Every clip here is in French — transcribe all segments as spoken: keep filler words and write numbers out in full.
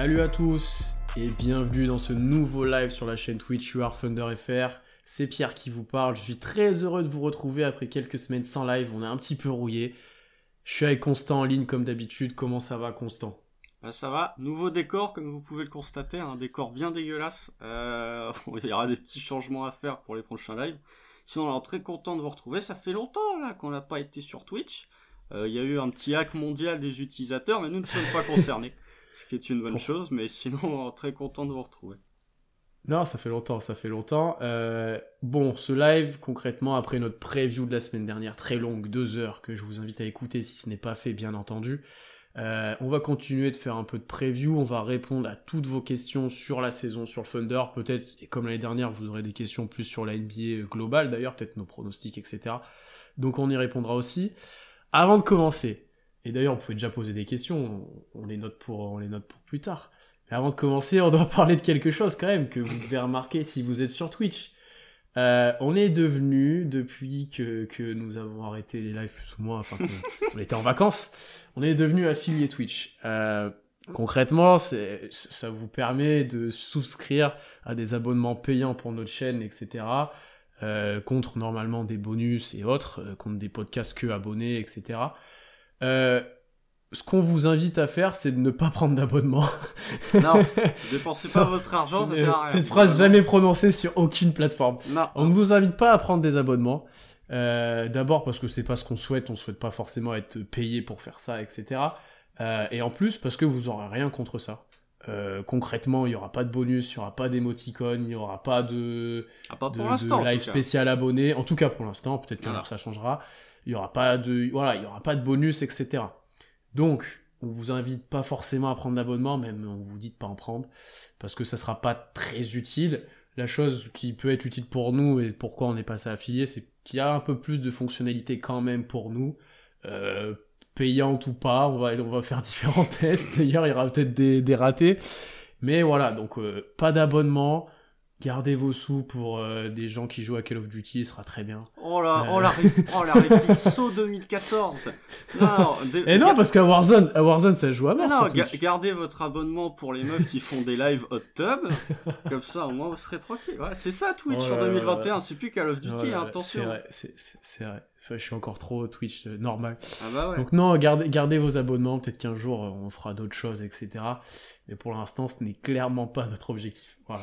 Salut à tous et bienvenue dans ce nouveau live sur la chaîne Twitch U R Thunder F R. C'est Pierre qui vous parle, je suis très heureux de vous retrouver après quelques semaines sans live, on est un petit peu rouillé. Je suis avec Constant en ligne comme d'habitude, comment ça va Constant ? Bah ça va, nouveau décor comme vous pouvez le constater, un décor bien dégueulasse. Euh, il y aura des petits changements à faire pour les prochains lives. Sinon on est très content de vous retrouver, ça fait longtemps là qu'on n'a pas été sur Twitch. Euh, il y a eu un petit hack mondial des utilisateurs mais nous ne sommes pas concernés. Ce qui est une bonne chose, mais sinon, très content de vous retrouver. Non, ça fait longtemps, ça fait longtemps. Euh, bon, ce live, concrètement, après notre preview de la semaine dernière, très longue, deux heures, que je vous invite à écouter si ce n'est pas fait, bien entendu. Euh, on va continuer de faire un peu de preview, on va répondre à toutes vos questions sur la saison, sur le Thunder, peut-être, et comme l'année dernière, vous aurez des questions plus sur la N B A globale, d'ailleurs, peut-être nos pronostics, et cetera. Donc, on y répondra aussi. Avant de commencer... Et d'ailleurs, vous pouvez déjà poser des questions, on les note pour, on les note pour plus tard. Mais avant de commencer, on doit parler de quelque chose quand même que vous devez remarquer si vous êtes sur Twitch. Euh, on est devenu, depuis que, que nous avons arrêté les lives plus ou moins, enfin qu'on était en vacances, on est devenu affilié Twitch. Euh, concrètement, c'est, ça vous permet de souscrire à des abonnements payants pour notre chaîne, et cetera, euh, contre normalement des bonus et autres, euh, contre des podcasts que abonnés, et cetera Euh, ce qu'on vous invite à faire, c'est de ne pas prendre d'abonnement. Non, ne dépensez pas votre argent, ça sert à rien. Cette phrase jamais prononcée sur aucune plateforme. Non. On ne vous invite pas à prendre des abonnements. Euh, d'abord parce que c'est pas ce qu'on souhaite, on souhaite pas forcément être payé pour faire ça, et cetera. Euh, et en plus parce que vous aurez rien contre ça. Euh, concrètement, il y aura pas de bonus, il y aura pas d'émoticônes, il y aura pas de, ah, pas de, de live spécial abonné. En tout cas pour l'instant, peut-être qu'un jour ça changera. Il n'y aura pas de, voilà, il y aura pas de bonus, et cetera. Donc, on vous invite pas forcément à prendre l'abonnement, même on vous dit de pas en prendre, parce que ça sera pas très utile. La chose qui peut être utile pour nous et pourquoi on est passé affilié, c'est qu'il y a un peu plus de fonctionnalités quand même pour nous, euh, payante ou pas. On va, on va faire différents tests. D'ailleurs, il y aura peut-être des, des ratés, mais voilà. Donc, euh, pas d'abonnement. Gardez vos sous pour euh, des gens qui jouent à Call of Duty, ce sera très bien. Oh là, euh... oh la, oh la réplique saut deux mille quatorze. Non, non, des... Et non, parce qu'à Warzone, à Warzone, ça joue à mort. Non, non ga- gardez votre abonnement pour les meufs qui font des lives hot tub, comme ça au moins vous serez tranquille. Ouais, c'est ça Twitch sur oh deux mille vingt et un, ouais. C'est plus Call of Duty, ouais, hein, attention. C'est vrai, c'est, c'est, c'est vrai. Enfin, je suis encore trop Twitch euh, normal. Ah bah ouais. Donc non, gardez, gardez vos abonnements, peut-être qu'un jour euh, on fera d'autres choses, et cetera. Mais pour l'instant, ce n'est clairement pas notre objectif. Voilà.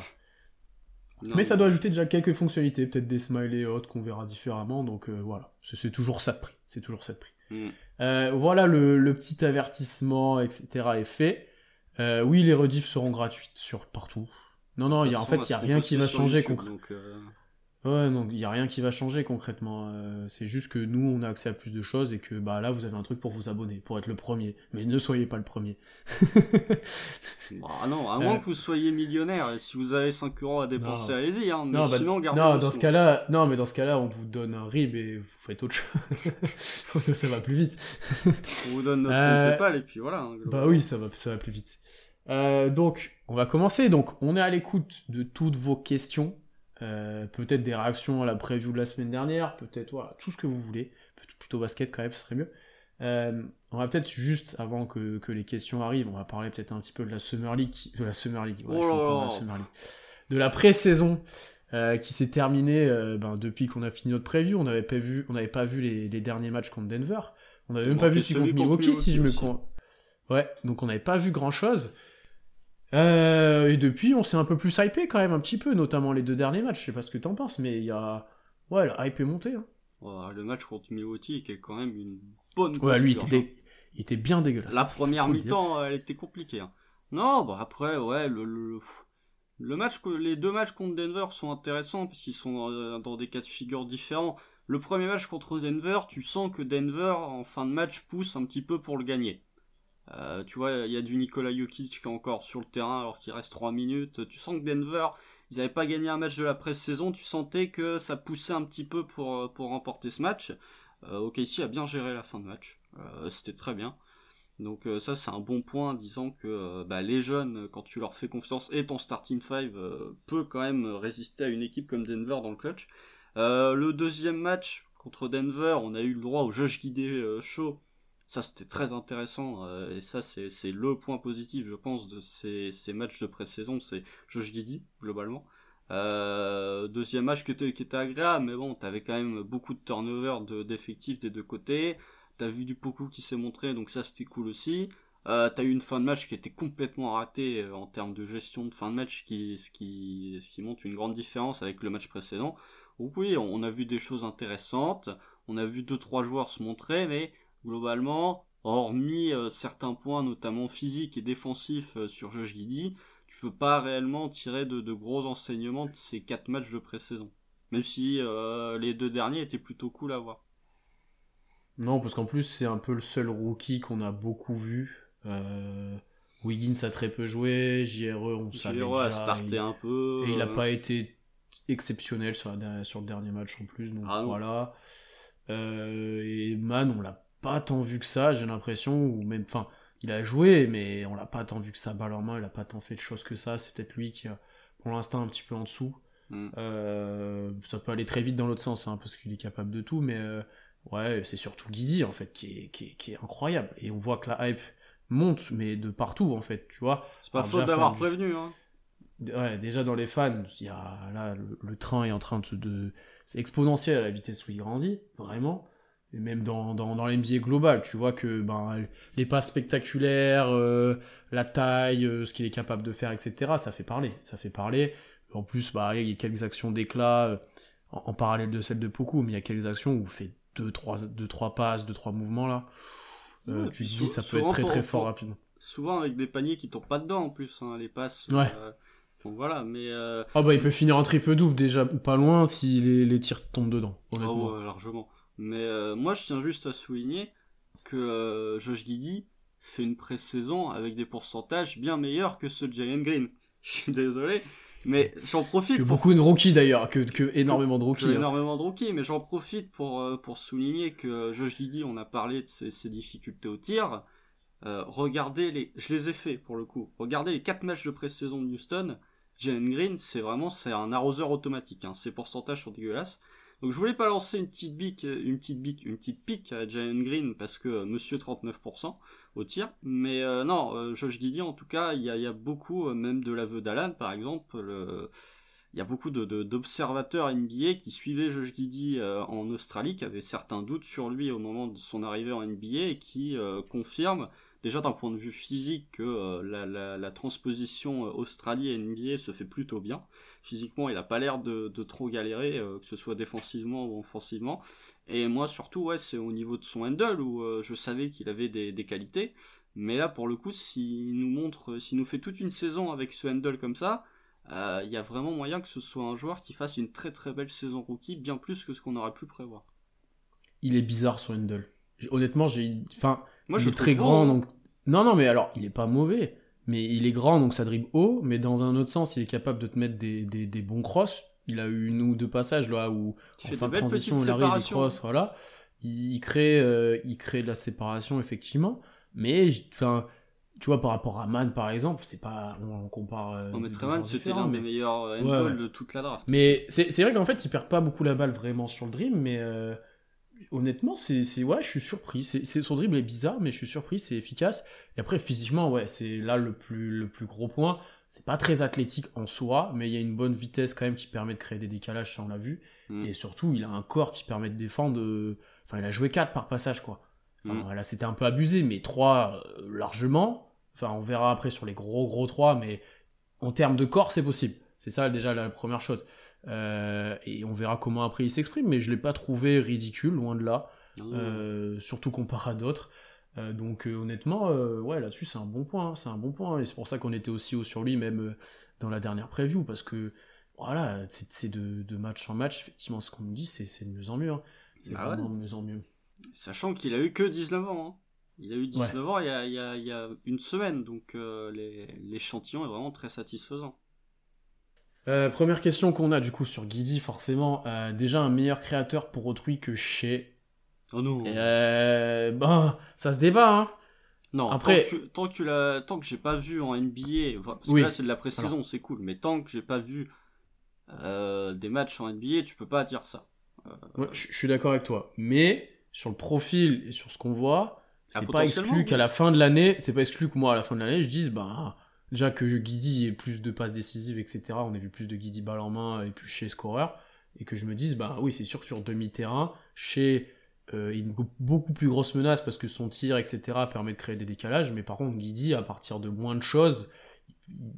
Non, mais ça doit ajouter déjà quelques fonctionnalités, peut-être des smileys et autres qu'on verra différemment, donc euh, voilà, c'est, c'est toujours ça de prix, c'est toujours ça de prix. Mm. Euh, voilà, le, le petit avertissement, et cetera est fait. Euh, oui, les rediffs seront gratuites sur partout. Non, non, y a, en fait, il n'y a rien qui va changer concrètement. Ouais, donc il n'y a rien qui va changer concrètement. Euh, c'est juste que nous, on a accès à plus de choses et que bah là, vous avez un truc pour vous abonner, pour être le premier. Mais ne soyez pas le premier. Ah non, à moins euh... que vous soyez millionnaire. Et si vous avez cinq euros à dépenser, non. Allez-y. Hein, mais non, sinon, bah, gardez non, dans ce cas-là, non, mais dans ce cas-là, on vous donne un R I B et vous faites autre chose. Ça va plus vite. On vous donne notre euh... compte PayPal et puis voilà. Hein, bah oui, ça va, ça va plus vite. Euh, donc, on va commencer. Donc, on est à l'écoute de toutes vos questions. Euh, peut-être des réactions à la preview de la semaine dernière, peut-être voilà, tout ce que vous voulez, plutôt basket quand même, ce serait mieux. Euh, on va peut-être juste, avant que, que les questions arrivent, on va parler peut-être un petit peu de la Summer League, de la Summer League, ouais, oh je suis encore dans la Summer League, de la pré-saison euh, qui s'est terminée euh, ben, depuis qu'on a fini notre preview. On n'avait pas vu, on n'avait pas vu les, les derniers matchs contre Denver, on n'avait même pas vu celui contre Milwaukee, si je me compte. Ouais, donc on n'avait pas vu grand-chose. Euh, et depuis, on s'est un peu plus hypé quand même, un petit peu, notamment les deux derniers matchs. Je sais pas ce que t'en penses, mais il y a. Ouais, la hype est montée. Hein. Ouais, le match contre Milwaukee qui est quand même une bonne. Ouais, lui, il était, dé... il était bien dégueulasse. La première mi-temps, elle était compliquée. Hein. Non, bah après, ouais, le, le, le match, les deux matchs contre Denver sont intéressants parce qu'ils sont dans des cas de figure différents. Le premier match contre Denver, tu sens que Denver, en fin de match, pousse un petit peu pour le gagner. Euh, tu vois, il y a du Nikola Jokic qui est encore sur le terrain alors qu'il reste trois minutes. Tu sens que Denver, ils n'avaient pas gagné un match de la pré-saison. Tu sentais que ça poussait un petit peu pour, pour remporter ce match. Euh, O K C a bien géré la fin de match. Euh, c'était très bien. Donc euh, ça, c'est un bon point, disant que euh, bah, les jeunes, quand tu leur fais confiance et ton starting five euh, peut quand même résister à une équipe comme Denver dans le clutch. Euh, le deuxième match contre Denver, on a eu le droit au Josh Giddey euh, show. Ça, c'était très intéressant, euh, et ça, c'est, c'est le point positif, je pense, de ces, ces matchs de pré-saison, c'est Josh Giddey, globalement. Euh, deuxième match qui était, qui était agréable, mais bon, t'avais quand même beaucoup de turnover de, d'effectifs des deux côtés, t'as vu du Poku qui s'est montré, donc ça, c'était cool aussi. Euh, t'as eu une fin de match qui était complètement ratée euh, en termes de gestion de fin de match, qui, ce, qui, ce qui montre une grande différence avec le match précédent. Donc oui, on a vu des choses intéressantes, on a vu deux trois joueurs se montrer, mais globalement, hormis euh, certains points, notamment physiques et défensifs euh, sur Josh Giddey, tu peux pas réellement tirer de, de gros enseignements de ces quatre matchs de pré-saison. Même si euh, les deux derniers étaient plutôt cool à voir. Non, parce qu'en plus, c'est un peu le seul rookie qu'on a beaucoup vu. Euh, Wiggins a très peu joué, J R E on savait J R E a starté il, un peu et il n'a euh... pas été exceptionnel sur, la, sur le dernier match en plus, donc ah voilà euh, et Mann on l'a pas tant vu que ça, j'ai l'impression, ou même, enfin il a joué mais on l'a pas tant vu que ça balle en main, il a pas tant fait de choses que ça, c'est peut-être lui qui a pour l'instant un petit peu en dessous. mm. Euh, ça peut aller très vite dans l'autre sens hein, parce qu'il est capable de tout, mais euh, ouais c'est surtout Giddey en fait qui est, qui, est, qui est incroyable, et on voit que la hype monte, mais de partout, en fait, tu vois. C'est pas faute d'avoir du... prévenu, hein. Ouais, déjà, dans les fans, il y a, là, le, le train est en train de, de... c'est exponentiel à la vitesse où il grandit, vraiment. Et même dans, dans, dans l'N B A global, tu vois que, ben, les passes spectaculaires, euh, la taille, euh, ce qu'il est capable de faire, et cetera, ça fait parler, ça fait parler. En plus, bah, il y a quelques actions d'éclat, euh, en, en parallèle de celle de Poku, mais il y a quelques actions où il fait deux, trois, deux, trois passes, deux, trois mouvements, là. Euh, ouais, tu te dis, ça peut être très très fort rapidement. Souvent avec des paniers qui tombent pas dedans en plus, hein, les passes. Ouais. Euh, donc voilà, mais. Euh... Ah bah il peut finir en triple double déjà, pas loin si les, les tirs tombent dedans. Honnêtement. Oh ouais, largement. Mais euh, moi je tiens juste à souligner que euh, Josh Giddey fait une pré-saison avec des pourcentages bien meilleurs que ceux de Jalen Green. Je suis désolé, mais j'en profite. Que pour... beaucoup de rookies d'ailleurs, que, que énormément de rookies. Que hein. Énormément de rookies, mais j'en profite pour, euh, pour souligner que Josh Giddey, on a parlé de ses, ses difficultés au tir. Euh, regardez les, je les ai fait pour le coup. Regardez les quatre matchs de pré-saison de Houston. Jalen Green, c'est vraiment c'est un arroseur automatique. Hein. Ses pourcentages sont dégueulasses. Donc je voulais pas lancer une petite bique, une petite bique, une petite pique à Jalen Green parce que euh, Monsieur trente-neuf pour cent au tir, mais euh, non, euh, Josh Giddey en tout cas, il y a, y a beaucoup, euh, même de l'aveu d'Alan par exemple, le... il y a beaucoup de, de, d'observateurs N B A qui suivaient Josh Giddey euh, en Australie, qui avaient certains doutes sur lui au moment de son arrivée en N B A et qui euh, confirment déjà d'un point de vue physique que euh, la, la, la transposition euh, Australie et N B A se fait plutôt bien. Physiquement, il a pas l'air de, de trop galérer, euh, que ce soit défensivement ou offensivement. Et moi, surtout, ouais, c'est au niveau de son handle où euh, je savais qu'il avait des, des qualités. Mais là, pour le coup, s'il nous montre, s'il nous fait toute une saison avec ce handle comme ça, il euh, y a vraiment moyen que ce soit un joueur qui fasse une très très belle saison rookie, bien plus que ce qu'on aurait pu prévoir. Il est bizarre son handle. Honnêtement, j'ai, enfin. Moi, il je est très grand, grand, donc... Non, non, mais alors, il est pas mauvais, mais il est grand, donc ça dribble haut, mais dans un autre sens, il est capable de te mettre des, des, des bons crosses. Il a eu une ou deux passages, là, où, en fin de transition, il arrive, il cross, voilà. Il crée, euh, il crée de la séparation, effectivement, mais, enfin... Tu vois, par rapport à Mann, par exemple, c'est pas... On compare... Euh, non, mais Tre Mann, c'était l'un mais... des meilleurs handles ouais, ouais. de toute la draft. Mais c'est, c'est vrai qu'en fait, il perd pas beaucoup la balle vraiment sur le dribble, mais... Euh... Honnêtement, c'est, c'est, ouais, je suis surpris. C'est, c'est, son dribble est bizarre, mais je suis surpris, c'est efficace. Et après, physiquement, ouais, c'est là le plus, le plus gros point. C'est pas très athlétique en soi, mais il y a une bonne vitesse quand même qui permet de créer des décalages, ça on l'a vu. Mm. Et surtout, il a un corps qui permet de défendre. Euh... Enfin, il a joué quatre par passage, quoi. Enfin, mm. là, c'était un peu abusé, mais trois euh, largement. Enfin, on verra après sur les gros, gros trois, mais en termes de corps, c'est possible. C'est ça, déjà, la première chose. Euh, et on verra comment après il s'exprime, mais je l'ai pas trouvé ridicule, loin de là, mmh. euh, surtout comparé à d'autres. Euh, donc euh, honnêtement, euh, ouais, là-dessus c'est un bon point, hein, c'est un bon point, hein, et c'est pour ça qu'on était aussi haut sur lui, même euh, dans la dernière preview, parce que voilà, c'est, c'est de, de match en match, effectivement, ce qu'on nous dit, c'est, c'est de mieux en mieux, hein, c'est bah vraiment ouais. de mieux en mieux. Sachant qu'il a eu que dix-neuf ans, hein. Il a eu dix-neuf ouais. ans il y a, il y a, il y a une semaine, donc euh, les, l'échantillon est vraiment très satisfaisant. Euh, première question qu'on a du coup sur Giddey, forcément, euh, déjà un meilleur créateur pour autrui que Shai. Oh non. Euh, ben, ça se débat, hein. Non. Après, tant que, tu, tant que tu l'as, tant que j'ai pas vu en N B A, parce que oui. là c'est de la pré-saison, alors. C'est cool, mais tant que j'ai pas vu euh, des matchs en N B A, tu peux pas dire ça. Euh... Ouais, je suis d'accord avec toi, mais sur le profil et sur ce qu'on voit, c'est ah, pas exclu qu'à la fin de l'année, c'est pas exclu que moi à la fin de l'année je dise ben déjà que Giddey ait plus de passes décisives, et cetera. On a vu plus de Giddey balle en main et plus chez scoreur, et que je me dise ben oui c'est sûr que sur demi-terrain chez euh, une beaucoup plus grosse menace parce que son tir et cetera permet de créer des décalages, mais par contre Giddey à partir de moins de choses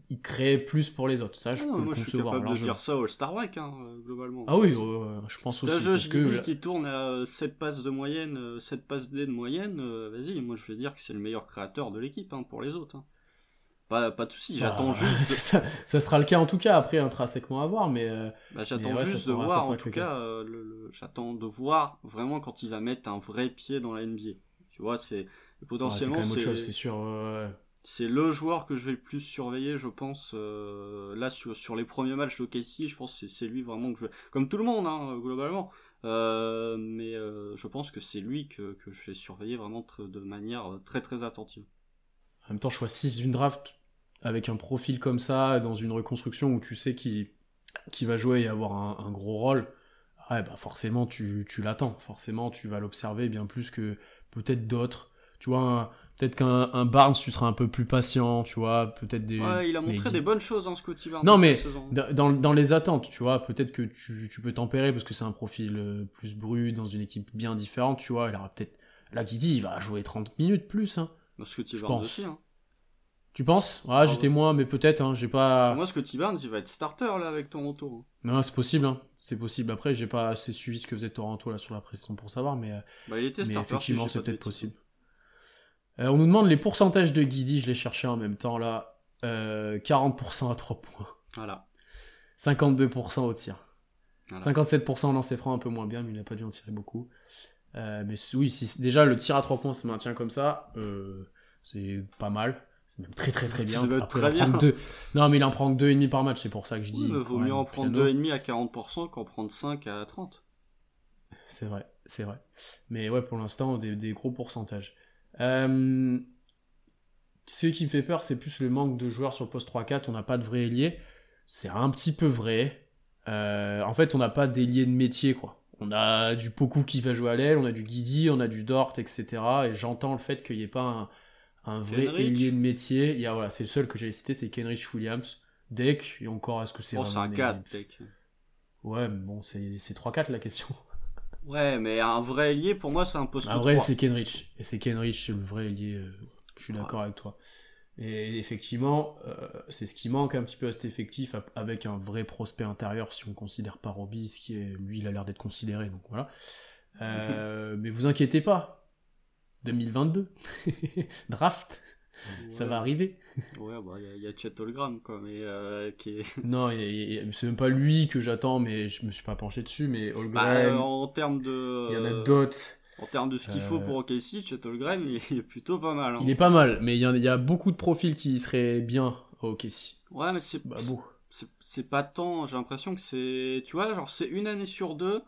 il crée plus pour les autres. Ça, je non, peux moi, je suis capable de dire ça au All-Star Week, hein, globalement. Ah oui, euh, je pense aussi. Josh Giddey que... qui tourne à sept passes de moyenne, sept passes D de moyenne, vas-y, moi je vais dire que c'est le meilleur créateur de l'équipe, hein, pour les autres. Hein. Pas, pas de soucis, j'attends ah, juste... ça, ça sera le cas en tout cas, après intrinsèquement à voir, mais... Bah, j'attends mais, juste ouais, de voir, en tout cas, euh, le, le... j'attends de voir vraiment quand il va mettre un vrai pied dans la N B A. Tu vois, c'est... potentiellement, ouais, c'est quand même autre c'est... chose, c'est sûr, euh... c'est le joueur que je vais le plus surveiller, je pense, euh, là, sur, sur les premiers matchs de O K C, je pense que c'est, c'est lui vraiment que je... Comme tout le monde, hein, globalement. Euh, mais euh, je pense que c'est lui que, que je vais surveiller vraiment tr- de manière très, très attentive. En même temps, choix six d'une draft, avec un profil comme ça, dans une reconstruction où tu sais qui, qui va jouer et avoir un, un gros rôle, ouais, bah forcément, tu, tu l'attends. Forcément, tu vas l'observer bien plus que peut-être d'autres. Tu vois, un... peut-être qu'un un Barnes, tu seras un peu plus patient, tu vois, peut-être des... Ouais, il a montré mais... des bonnes choses, hein, Scotty Barnes. Non, mais dans, dans les attentes, tu vois, peut-être que tu, tu peux tempérer, parce que c'est un profil plus brut, dans une équipe bien différente, tu vois, il aura peut-être... Là, Giddey, il va jouer trente minutes plus, hein. Scotty Barnes aussi, hein. Tu penses ? Ah, ah j'étais ouais. moins, mais peut-être, hein, j'ai pas... Pour moi, Scotty Barnes, il va être starter, là, avec Toronto. Non, c'est possible, hein, c'est possible. Après, j'ai pas assez suivi ce que faisait Toronto, là, sur la pression pour savoir, mais... Bah, il était mais starter, effectivement, si c'est peut-être possible. Euh, on nous demande les pourcentages de Giddey, je les cherchais en même temps là. Euh, quarante pour cent à trois points. Voilà. cinquante-deux pour cent au tir. Voilà. cinquante-sept pour cent en lancer franc, un peu moins bien, mais il n'a pas dû en tirer beaucoup. Euh, mais oui, si déjà le tir à trois points se maintient comme ça, euh, c'est pas mal. C'est même très très très bien. Après, très bien. Deux... Non, mais il en prend que deux virgule cinq par match, c'est pour ça que je dis. Il oui, vaut mieux en prendre deux virgule cinq à quarante pour cent qu'en prendre cinq à trente pour cent. C'est vrai, c'est vrai. Mais ouais, pour l'instant, des, des gros pourcentages. Euh, ce qui me fait peur, c'est plus le manque de joueurs sur le poste trois quatre. On n'a pas de vrai ailier. C'est un petit peu vrai. Euh, en fait, on n'a pas d'ailier de métier, quoi. On a du Poku qui va jouer à l'aile, on a du Giddey, on a du Dort, et cetera. Et j'entends le fait qu'il n'y ait pas un, un vrai Kenrich. Ailier de métier. Il y a, voilà, c'est le seul que j'avais cité, c'est Kenrich Williams. Deck, et encore, est-ce que c'est... Oh, c'est un quatre, Deck. Ouais, mais bon, c'est, c'est trois quatre la question. Ouais, mais un vrai ailier, pour moi, c'est un poste trois. Un vrai, c'est Kenrich. Et c'est Kenrich, le vrai ailier. Euh, je suis ouais. d'accord avec toi. Et effectivement, euh, c'est ce qui manque un petit peu à cet effectif, avec un vrai prospect intérieur, si on ne considère pas Roby, ce qui est, lui, il a l'air d'être considéré. Donc voilà. Euh, mm-hmm. Mais vous inquiétez pas. deux mille vingt-deux. Draft. Ouais. Ça va arriver. Ouais, bah il y a, a Chet Holmgren quoi, mais euh, qui est... Non, y a, y a, c'est même pas lui que j'attends, mais je me suis pas penché dessus, mais Holmgren. Bah, euh, en termes de, il y en a d'autres. En termes de ce qu'il euh... faut pour O K C, Chet Holmgren, il, il est plutôt pas mal. Hein. Il est pas mal, mais il y, y a beaucoup de profils qui seraient bien à O K C. Ouais, mais c'est, bah, c'est, bon. c'est, c'est pas tant. J'ai l'impression que c'est, tu vois, genre c'est une année sur deux.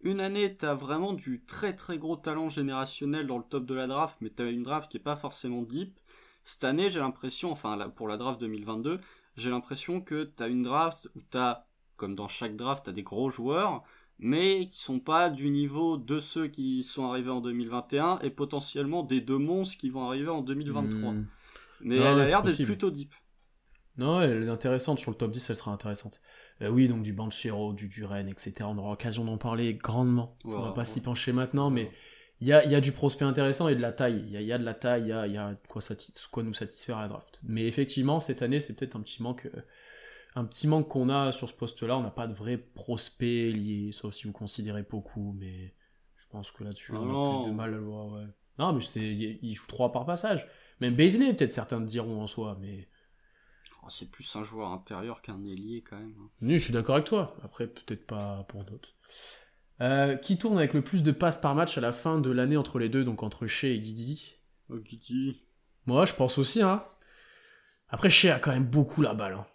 Une année, t'as vraiment du très très gros talent générationnel dans le top de la draft, mais t'as une draft qui est pas forcément deep. Cette année, j'ai l'impression, enfin là, pour la draft deux mille vingt-deux, j'ai l'impression que t'as une draft où t'as, comme dans chaque draft, t'as des gros joueurs, mais qui sont pas du niveau de ceux qui sont arrivés en deux mille vingt et un et potentiellement des deux monstres qui vont arriver en deux mille vingt-trois. Mmh. Mais non, elle a l'air possible. D'être plutôt deep. Non, elle est intéressante. Sur le top dix, elle sera intéressante. Euh, oui, donc du Banchero, du Duren, et cetera. On aura l'occasion d'en parler grandement. Ça, wow, on va pas wow. s'y pencher maintenant, mais... Il y a, y a du prospect intéressant et de la taille. Il y, y a de la taille, il y a, y a quoi, satis- quoi nous satisfaire à la draft. Mais effectivement, cette année, c'est peut-être un petit manque, un petit manque qu'on a sur ce poste-là. On n'a pas de vrais prospects liés, sauf si vous considérez Poku, mais je pense que là-dessus, oh on a non. plus de mal à le voir. Ouais. Non, mais il joue trois par passage. Même Beasley, peut-être certains diront en soi, mais... Oh, c'est plus un joueur intérieur qu'un ailier, quand même. Oui, je suis d'accord avec toi. Après, peut-être pas pour d'autres. Euh, qui tourne avec le plus de passes par match à la fin de l'année entre les deux, donc entre Shai et Giddey. Oh, Giddey. Moi, je pense aussi, hein. Après, Shai a quand même beaucoup la balle, hein.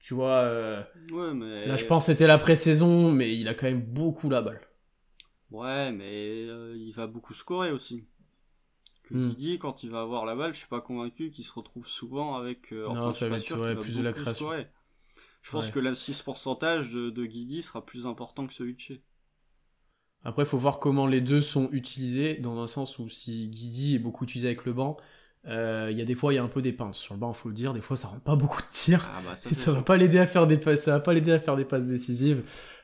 Tu vois, euh... ouais, mais... là, je pense que c'était la pré-saison, mais il a quand même beaucoup la balle. Ouais, mais euh, il va beaucoup scorer aussi. Que hmm. Giddey, quand il va avoir la balle, je suis pas convaincu qu'il se retrouve souvent avec... Euh, enfin, non, ça va être ouais, plus va de la création. Scorer. Je ouais. pense que l'assist pourcentage de, de Giddey sera plus important que celui de Shai. Après, il faut voir comment les deux sont utilisés, dans un sens où si Giddey est beaucoup utilisé avec le banc, il euh, y a des fois il y a un peu des pinces sur le banc, faut le dire, des fois ça rend pas beaucoup de tirs, ah bah ça, et ça, ça va pas l'aider à faire des passes, ça va pas l'aider à faire des passes décisives,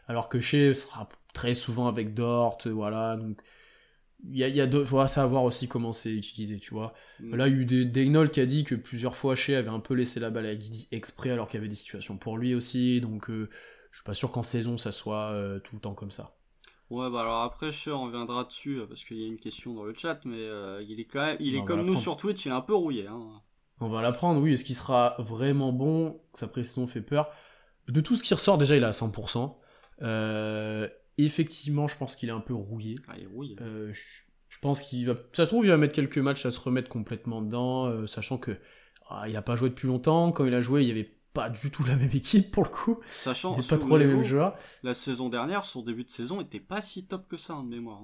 alors que Shai sera très souvent avec Dort, voilà, donc il y a, y a d'autres, voilà, ça à voir aussi comment c'est utilisé, tu vois. Mm. Là il y a eu des, Daigneault qui a dit que plusieurs fois Shai avait un peu laissé la balle à Giddey exprès alors qu'il y avait des situations pour lui aussi, donc euh, je suis pas sûr qu'en saison ça soit euh, tout le temps comme ça. Ouais, bah alors après, Shai, on reviendra dessus, parce qu'il y a une question dans le chat, mais euh, il est quand même, il est comme nous sur Twitch, il est un peu rouillé. Hein. On va l'apprendre, oui. Est-ce qu'il sera vraiment bon ? Sa pression fait peur. De tout ce qui ressort, déjà, il est à cent pour cent. Euh, effectivement, je pense qu'il est un peu rouillé. Ah, il rouille. Euh, je, je pense qu'il va... Ça se trouve, il va mettre quelques matchs à se remettre complètement dedans, euh, sachant que ah, il n'a pas joué depuis longtemps. Quand il a joué, il y avait pas du tout la même équipe pour le coup, sachant pas trop les mêmes joueurs. La saison dernière, son début de saison était pas si top que ça, hein, de mémoire.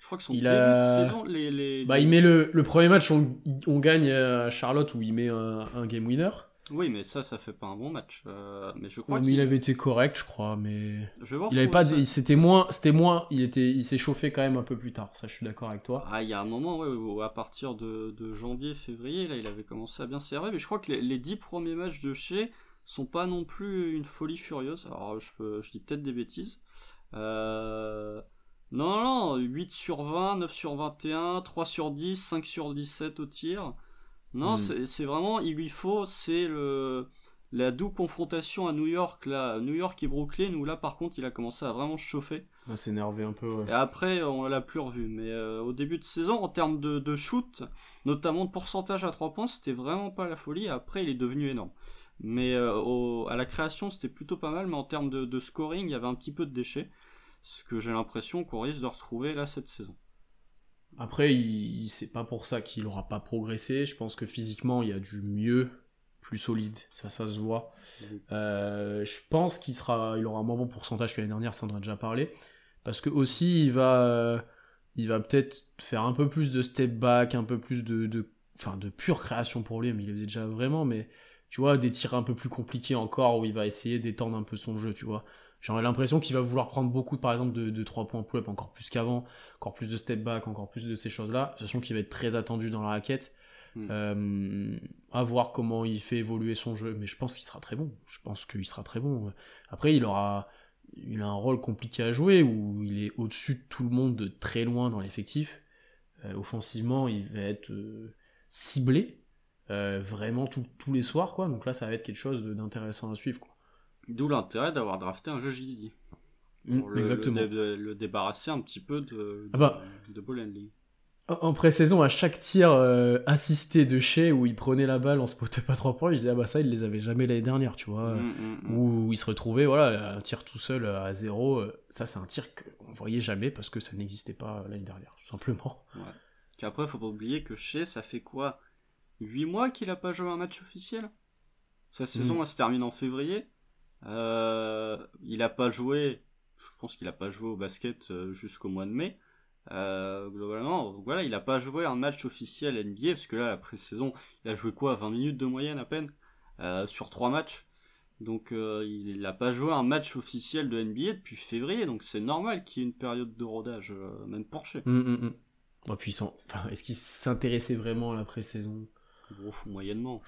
Je crois que son il début a... de saison, les, les... bah il met le, le premier match, on, on gagne à Charlotte où il met un, un game winner. Oui, mais ça, ça fait pas un bon match. Euh, mais je crois ouais, qu'il... mais il avait été correct, je crois, mais je il avait pas, d... c'était moins, c'était moins, il était, il s'est chauffé quand même un peu plus tard. Ça, je suis d'accord avec toi. Ah, il y a un moment, ouais, où à partir de, de janvier, février, là, il avait commencé à bien s'énerver. Mais je crois que les, les dix premiers matchs de Shai sont pas non plus une folie furieuse. Alors, je, je dis peut-être des bêtises. Euh... Non, non, huit sur vingt, neuf sur vingt et un, trois sur dix, cinq sur dix-sept au tir. Non, mmh. c'est, c'est vraiment, il lui faut, c'est le, la double confrontation à New York, là, New York et Brooklyn, où là, par contre, il a commencé à vraiment chauffer. À s'énerver un peu, ouais. Et après, on l'a plus revu, mais euh, au début de saison, en termes de, de shoot, notamment de pourcentage à trois points, c'était vraiment pas la folie, après, il est devenu énorme. Mais euh, au, à la création, c'était plutôt pas mal, mais en termes de, de scoring, il y avait un petit peu de déchets, ce que j'ai l'impression qu'on risque de retrouver, là, cette saison. Après, il, il, c'est pas pour ça qu'il aura pas progressé. Je pense que physiquement, il y a du mieux, plus solide. Ça, ça se voit. Euh, je pense qu'il sera, il aura un moins bon pourcentage que l'année dernière, ça on en a déjà parlé. Parce que aussi, il va, il va peut-être faire un peu plus de step back, un peu plus de, de, enfin, de pure création pour lui. Mais il le faisait déjà vraiment. Mais tu vois, des tirs un peu plus compliqués encore, où il va essayer d'étendre un peu son jeu, tu vois. J'ai l'impression qu'il va vouloir prendre beaucoup, par exemple, de, de trois points pull-up, encore plus qu'avant, encore plus de step-back, encore plus de ces choses-là, sachant qu'il va être très attendu dans la raquette. Mmh. Euh, à voir comment il fait évoluer son jeu, mais je pense qu'il sera très bon. Je pense qu'il sera très bon. Après, il aura, il a un rôle compliqué à jouer, où il est au-dessus de tout le monde de très loin dans l'effectif. Euh, offensivement, il va être euh, ciblé, euh, vraiment tout, tous les soirs, quoi. Donc là, ça va être quelque chose d'intéressant à suivre, quoi. D'où l'intérêt d'avoir drafté un Josh Giddey. Pour mmh, le, exactement. Le, dé, le débarrasser un petit peu de, de, ah bah, de ball handling. En pré-saison, à chaque tir euh, assisté de Shai, où il prenait la balle, on se posait pas trois points, je disais, ah bah ça, il les avait jamais l'année dernière, tu vois. Mmh, mmh. Où il se retrouvait, voilà, un tir tout seul à zéro. Ça, c'est un tir qu'on voyait jamais parce que ça n'existait pas l'année dernière, tout simplement. Ouais. Puis après, faut pas oublier que Shai, ça fait quoi, huit mois qu'il a pas joué un match officiel ? Sa saison, mmh. elle se termine en février. Euh, il a pas joué, je pense qu'il a pas joué au basket jusqu'au mois de mai, euh, globalement. Donc voilà, il a pas joué un match officiel N B A, parce que là, la pré-saison, il a joué quoi, vingt minutes de moyenne à peine, euh, sur trois matchs. Donc euh, il a pas joué un match officiel de N B A depuis février, donc c'est normal qu'il y ait une période de rodage, euh, même pour Shai. Mmh, mmh. Oh, puissant. Enfin, est-ce qu'il s'intéressait vraiment à la pré-saison ? Bon, moyennement.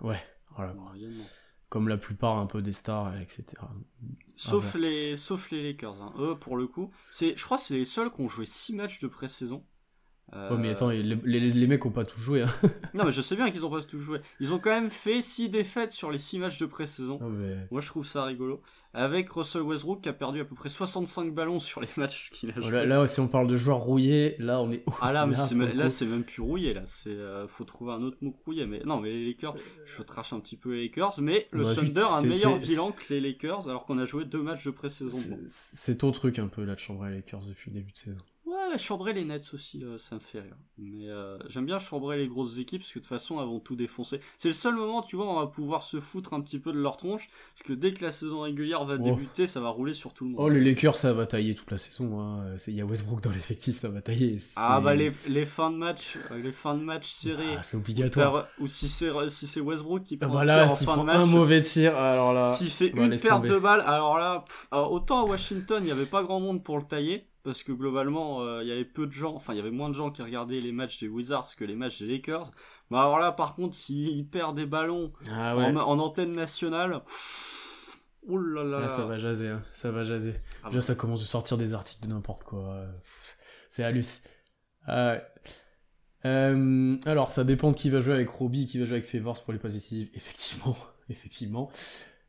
Ouais, voilà. Moyennement. Comme la plupart un peu des stars, et cetera. Sauf, ah ouais. les, sauf les Lakers, hein. Eux, pour le coup, c'est, je crois que c'est les seuls qui ont joué six matchs de pré-saison. Euh... Oh mais attends, les, les, les mecs n'ont pas tout joué. Hein. Non mais je sais bien qu'ils n'ont pas tout joué. Ils ont quand même fait six défaites sur les six matchs de pré-saison. Oh, mais... Moi je trouve ça rigolo. Avec Russell Westbrook qui a perdu à peu près soixante-cinq ballons sur les matchs qu'il a joué. Oh, là, là si on parle de joueurs rouillés, là on est... Ah là, mais là, c'est, ma... là c'est même plus rouillé, là. C'est, euh, faut trouver un autre mot que rouillé. Mais... Non mais les Lakers, je trash un petit peu les Lakers, mais le bah, Thunder a un meilleur bilan que les Lakers alors qu'on a joué deux matchs de pré-saison. C'est, bon. c'est ton truc un peu là de chambrer les Lakers depuis le début de saison. Ouais, Ouais, chambrer les Nets aussi, euh, ça me fait rire. Mais euh, j'aime bien chambrer les grosses équipes, parce que de toute façon, elles vont tout défoncer. C'est le seul moment, tu vois, on va pouvoir se foutre un petit peu de leur tronche, parce que dès que la saison régulière va oh. débuter, ça va rouler sur tout le monde. Oh, les Lakers, ça va tailler toute la saison. Hein. Il y a Westbrook dans l'effectif, ça va tailler. C'est... Ah bah, les, les fins de match, les fins de match serrées. Ah, c'est obligatoire. Ou si c'est, si c'est Westbrook qui prend ah bah là, un tir en fin de match. Un mauvais tir, alors là... S'il fait bah, une perte tomber. de balle, alors là... Pff, alors autant à Washington, il n'y avait pas grand monde pour le tailler, parce que globalement, il euh, y avait peu de gens, enfin il y avait moins de gens qui regardaient les matchs des Wizards que les matchs des Lakers. Mais alors là, par contre, s'il perd des ballons ah ouais. en, en antenne nationale, pff, oulala. Là, ça va jaser, hein. ça va jaser. Ah Déjà, bon. ça commence à sortir des articles de n'importe quoi. C'est hallucinant. Ah ouais. euh, alors, ça dépend de qui va jouer avec Roby, qui va jouer avec Favors pour les passes décisives. Effectivement, effectivement.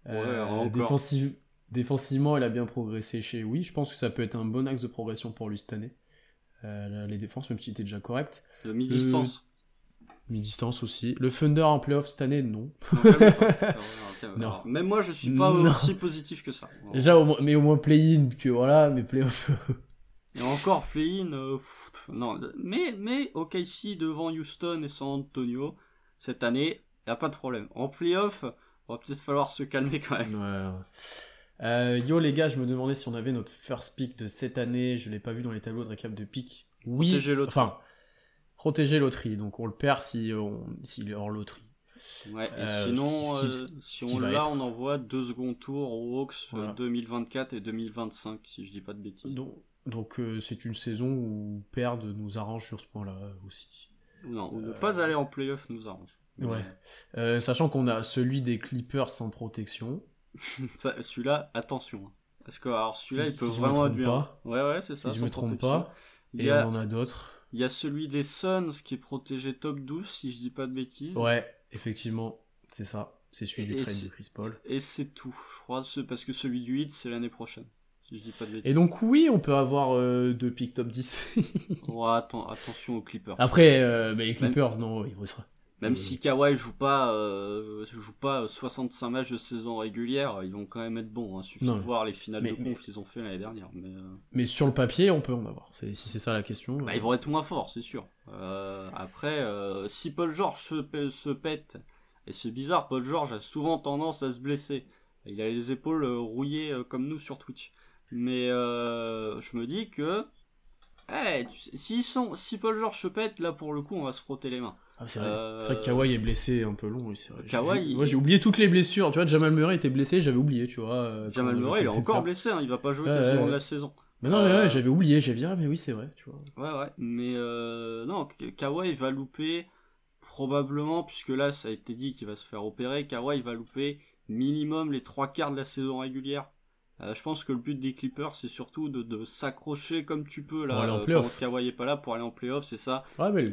Ouais, euh, défensive. Défensivement, elle a bien progressé chez oui. Je pense que ça peut être un bon axe de progression pour lui cette année. Euh, les défenses, même si c'était déjà correct. Le mi-distance. Le... Mi-distance aussi. Le Thunder en playoff cette année, non. non, même, non, non. même moi, je suis pas non. aussi positif que ça. Bon. Déjà, au moins, mais au moins play-in, que voilà, mais playoff. Et encore play-in, euh, pff, non. Mais, mais O K C devant Houston et San Antonio cette année, y a pas de problème. En playoff, on va peut-être falloir se calmer quand même. Ouais. Euh, yo les gars, je me demandais si on avait notre first pick de cette année. Je l'ai pas vu dans les tableaux de récap de pick. Oui, protéger loterie. Enfin, protéger loterie. Donc on le perd si on s'il est hors loterie. Ouais. Et euh, sinon, ce qui, ce qui, euh, si on l'a, être... on envoie deux second tours aux Hawks voilà. deux mille vingt-quatre et deux mille vingt-cinq, si je dis pas de bêtises. Donc, donc euh, c'est une saison où perdre nous arrange sur ce point-là aussi. Non, ou euh... ne pas aller en playoff nous arrange. Ouais. Euh, sachant qu'on a celui des Clippers sans protection. Ça, celui-là, attention. Parce que alors celui-là, si, il peut si vraiment adduire. Ouais, ouais, c'est ça. Si je me trompe pas. Il y a, on en a d'autres. Il y a celui des Suns qui est protégé top douze, si je dis pas de bêtises. Ouais, effectivement, c'est ça. C'est celui et du trade de Chris Paul. Et c'est tout. Je crois parce que celui du huit, c'est l'année prochaine. Si je dis pas de bêtises. Et donc oui, on peut avoir euh, deux picks top dix. Ouais, attends, attention aux Clippers. Après, euh, bah, les Clippers, Même... non, ils vont se. Même si Kawhi joue pas, euh, joue pas soixante-cinq matchs de saison régulière, ils vont quand même être bons. Hein. Suffit non, de voir les finales mais, de conf qu'ils ont fait l'année dernière. Mais, euh... mais sur le papier, on peut en avoir. C'est, si c'est ça la question. Bah, euh... Ils vont être moins forts, c'est sûr. Euh, après, euh, si Paul George se, se pète, et c'est bizarre, Paul George a souvent tendance à se blesser. Il a les épaules rouillées comme nous sur Twitch. Mais euh, je me dis que hey, tu, s'ils sont, si Paul George se pète, là pour le coup, on va se frotter les mains. Ah, c'est, vrai. Euh... c'est vrai que Kawhi est blessé un peu long. Oui, c'est vrai. Kawhi, j'ai... Il... Ouais, j'ai oublié toutes les blessures. Tu vois, Jamal Murray était blessé, j'avais oublié. Tu vois, Jamal Murray, il est encore blessé, hein, il va pas jouer quasiment ah, ouais, ouais. la saison. Mais non, euh... ouais, j'avais oublié, j'ai dit, ah, mais oui, c'est vrai. Tu vois. Ouais, ouais, mais euh... non, Kawhi va louper probablement, puisque là, ça a été dit qu'il va se faire opérer. Kawhi va louper minimum les trois quarts de la saison régulière. Euh, je pense que le but des Clippers, c'est surtout de, de s'accrocher comme tu peux là. Euh, quand Kawhi est pas là pour aller en playoff, c'est ça. Ouais, mais.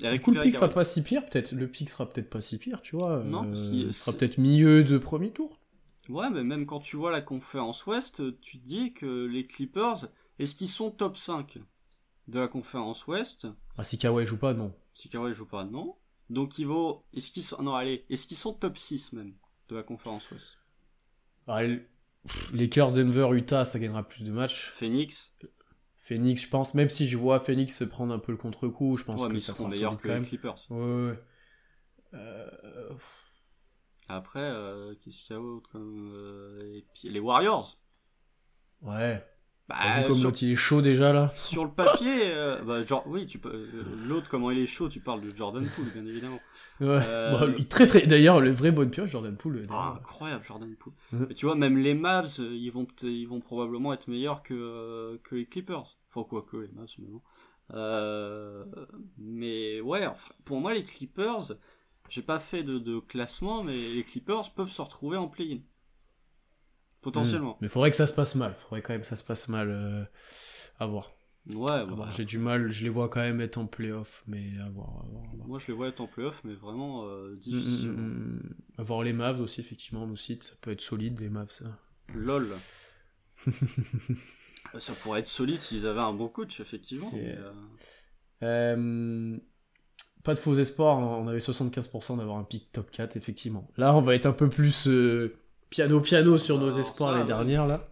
Du coup, le pick sera pas si pire, peut-être. Le pick sera peut-être pas si pire, tu vois. Non, euh, il sera c'est... peut-être milieu de premier tour. Ouais, mais même quand tu vois la conférence Ouest, tu te dis que les Clippers, est-ce qu'ils sont top cinq de la conférence Ouest ? Ah, si Kawhi joue pas, non. Si Kawhi joue pas, non. Donc, il vaut. Est-ce qu'ils sont. Non, allez, est-ce qu'ils sont top six même de la conférence Ouest ? Allez, Lakers, Denver, Utah, ça gagnera plus de matchs. Phoenix. Phoenix, je pense, même si je vois Phoenix prendre un peu le contre-coup, je pense ouais, que ça sera meilleur que les Clippers. Ouais, ouais. Euh... Après, euh, qu'est-ce qu'il y a autre comme euh, les Warriors. Ouais. Bah, bah, vu comme sur... l'autre il est chaud déjà là. Sur le papier, euh, bah, genre oui, tu peux. Euh, l'autre comment il est chaud, tu parles de Jordan Poole bien évidemment. Ouais. Euh... Bon, très très. D'ailleurs, le vrai bonne pioche, Jordan Poole. Ah, incroyable Jordan Poole. Mmh. Mais tu vois, même les Mavs, ils vont ils vont probablement être meilleurs que euh, que les Clippers. Enfin quoi que les Mavs maintenant. Euh... Mais ouais, enfin, pour moi les Clippers, j'ai pas fait de, de classement, mais les Clippers peuvent se retrouver en play-in. Potentiellement. Mmh. Mais faudrait que ça se passe mal. Faudrait quand même que ça se passe mal. Euh, à voir. Ouais, à voir. Bah, j'ai du mal. Je les vois quand même être en play-off. Mais à voir. À voir, à voir. Moi, je les vois être en play-off, mais vraiment euh, difficile. Mmh, mmh. À voir les Mavs aussi, effectivement, nous cite. Ça peut être solide, les Mavs, ça. LOL. Ça pourrait être solide s'ils avaient un bon coach, effectivement. Mais, euh... Euh... Pas de faux espoirs. On avait soixante-quinze pour cent d'avoir un pick top quatre, effectivement. Là, on va être un peu plus... Euh... Piano piano sur nos Alors, espoirs ça, les dernières là.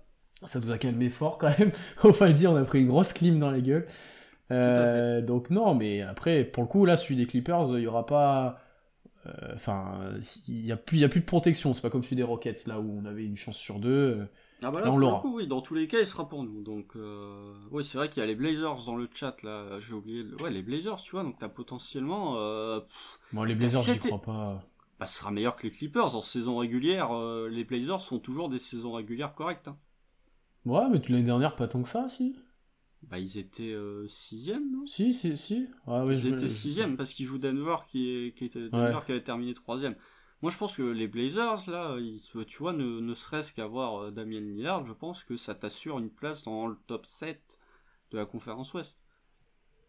ça vous a calmé fort quand même. Au fin de dire, on a pris une grosse clim dans la gueule. Euh, donc non, mais après, pour le coup, là, celui des Clippers, il n'y aura pas... Enfin, euh, il n'y a, a plus de protection. C'est pas comme celui des Rockets, là, où on avait une chance sur deux. Ah bah là, là on l'aura. Coup, oui, dans tous les cas, il sera pour nous. Donc, euh... oui, c'est vrai qu'il y a les Blazers dans le chat, là. J'ai oublié... Le... Ouais, les Blazers, tu vois, donc t'as potentiellement... Euh... Bon, les Blazers, j'y crois pas... Bah, ce sera meilleur que les Clippers. En saison régulière, euh, les Blazers sont toujours des saisons régulières correctes, hein. Ouais, mais l'année dernière, pas tant que ça, si. Bah, ils étaient euh, sixième, non ? Si, si, si. Ah, ouais, ils je... étaient sixième parce qu'ils jouent Denver qui, est, qui, était, Denver ouais. qui avait terminé troisième. Moi, je pense que les Blazers, là, ils, tu vois, ne, ne serait-ce qu'avoir Damien Lillard, je pense que ça t'assure une place dans le top sept de la conférence Ouest.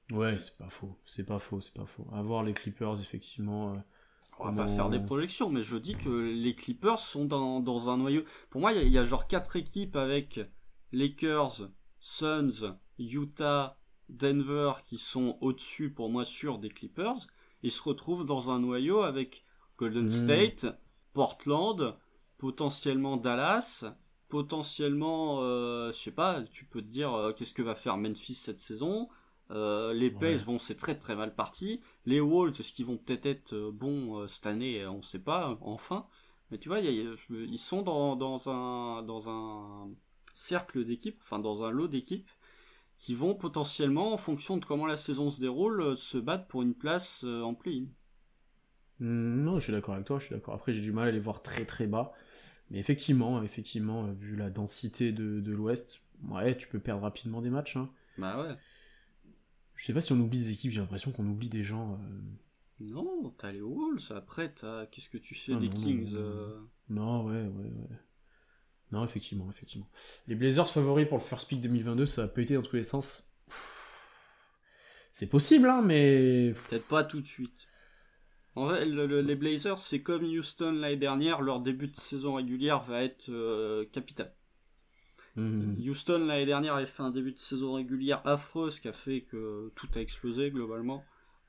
Ouais, c'est pas faux, c'est pas faux, c'est pas faux. Avoir les Clippers, effectivement... Euh... On va non. pas faire des projections, mais je dis que les Clippers sont dans, dans un noyau. Pour moi, il y, y a genre quatre équipes avec Lakers, Suns, Utah, Denver qui sont au-dessus, pour moi, sûr des Clippers. Ils se retrouvent dans un noyau avec Golden mmh. State, Portland, potentiellement Dallas, potentiellement, euh, je sais pas, tu peux te dire euh, qu'est-ce que va faire Memphis cette saison. Euh, les Pays, ouais. bon, c'est très très mal parti. Les Wolves, est-ce qu'ils vont peut-être être euh, bons euh, cette année ? On ne sait pas, euh, enfin. Mais tu vois, y a, y a, ils sont dans, dans, un, dans un cercle d'équipes, enfin dans un lot d'équipes, qui vont potentiellement, en fonction de comment la saison se déroule, euh, se battre pour une place euh, en play-in. Non, je suis d'accord avec toi, je suis d'accord. Après, j'ai du mal à les voir très très bas. Mais effectivement, effectivement vu la densité de, de l'Ouest, ouais, tu peux perdre rapidement des matchs. Hein. Bah ouais. Je sais pas si on oublie des équipes, j'ai l'impression qu'on oublie des gens. Euh... Non, t'as les Wolves, après t'as... Qu'est-ce que tu fais ah, des non, Kings non, euh... non, ouais, ouais, ouais. Non, effectivement, effectivement. Les Blazers favoris pour le First Pick deux mille vingt-deux, ça a pété dans tous les sens. C'est possible, hein, mais... Peut-être pas tout de suite. En vrai, le, le, les Blazers, c'est comme Houston l'année dernière, leur début de saison régulière va être euh, capital. Mmh. Houston l'année dernière avait fait un début de saison régulière affreux, ce qui a fait que tout a explosé globalement.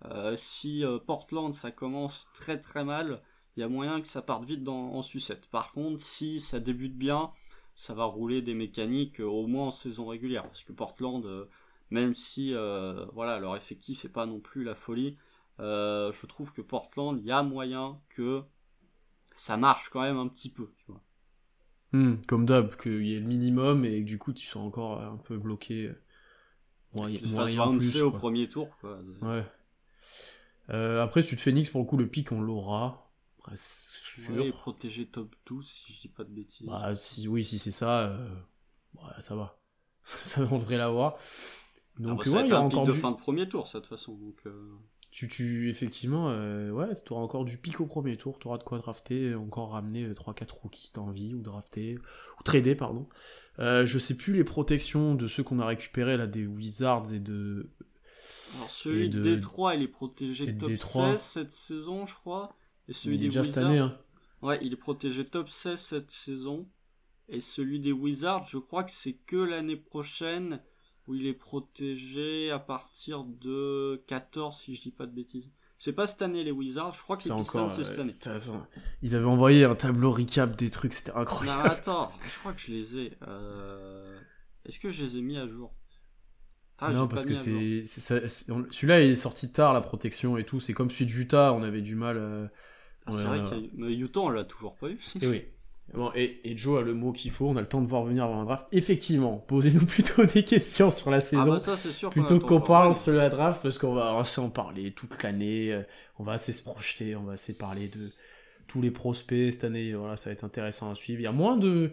Euh, si euh, Portland ça commence très très mal, il y a moyen que ça parte vite dans, en sucette. Par contre, si ça débute bien, ça va rouler des mécaniques euh, au moins en saison régulière, parce que Portland, euh, même si euh, voilà leur effectif n'est pas non plus la folie, euh, je trouve que Portland, il y a moyen que ça marche quand même un petit peu, tu vois. Mmh, comme d'hab, qu'il y ait le minimum et que du coup tu sois encore un peu bloqué. Bon, y, tu te fasses bouncer au premier tour. Quoi. Ouais. Euh, après, celui de Phoenix, pour le coup, le pic, on l'aura. Presque sûr. Oui, protéger top douze, si je dis pas de bêtises. Bah, si, oui, si c'est ça, euh, bah, ça va. Ça, on devrait l'avoir. Donc, ah bah, ça ouais, va être il y a un pic encore de du... fin de premier tour, ça, de toute façon. Donc, euh... tu, tu, effectivement, euh, ouais, tu auras encore du pic au premier tour, tu auras de quoi drafter, encore ramener trois quatre rookies si t'as envie, ou drafter, ou trader, pardon. Euh, je sais plus les protections de ceux qu'on a récupérés, là, des Wizards et de... Alors, celui de Détroit, il est protégé top Détroit. seize cette saison, je crois, et celui des Wizards... Année, hein. Ouais, il est protégé top seize cette saison, et celui des Wizards, je crois que c'est que l'année prochaine... où il est protégé à partir de quatorze, si je dis pas de bêtises. C'est pas cette année, les Wizards, je crois que c'est les Pistons, c'est euh, cette année. Ils avaient envoyé un tableau recap des trucs, c'était incroyable. Non, attends, je crois que je les ai... Euh... Est-ce que je les ai mis à jour ah, non, parce que c'est... c'est, ça, c'est on... Celui-là, il est sorti tard, la protection et tout. C'est comme celui de Utah, on avait du mal... Euh... Ah, c'est ouais, vrai euh... que Utah, on l'a toujours pas eu. Et oui. Bon, et, et Joe a le mot qu'il faut, on a le temps de voir venir avant un draft. Effectivement, posez-nous plutôt des questions sur la saison, ah bah ça, c'est sûr plutôt qu'on, qu'on parle sur la draft, parce qu'on va s'en parler toute l'année, on va assez se projeter, on va assez parler de tous les prospects cette année, voilà, ça va être intéressant à suivre. Il y a moins de...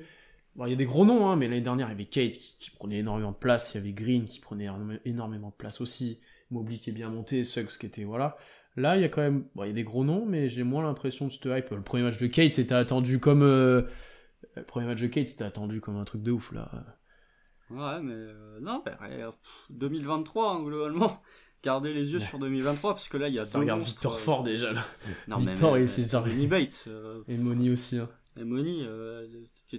Bon, il y a des gros noms, hein, mais l'année dernière, il y avait Kate qui, qui prenait énormément de place, il y avait Green qui prenait énormément de place aussi, Mobley qui est bien monté, Suggs qui était... voilà. Là, il y a quand même, bon, il y a des gros noms, mais j'ai moins l'impression de cette hype. Le premier match de Kate, c'était attendu comme, euh... le premier match de Kate, c'était attendu comme un truc de ouf là. Ouais, mais euh, non, bah, euh, deux mille vingt-trois hein, globalement. Gardez les yeux ouais. sur deux mille vingt-trois parce que là, il y a. Ça regarde monstres, Victor euh... Fort déjà là. Non, Victor, mais, mais, c'est genre. Money Bates. Euh... Et Money aussi. Hein. Et Money, euh,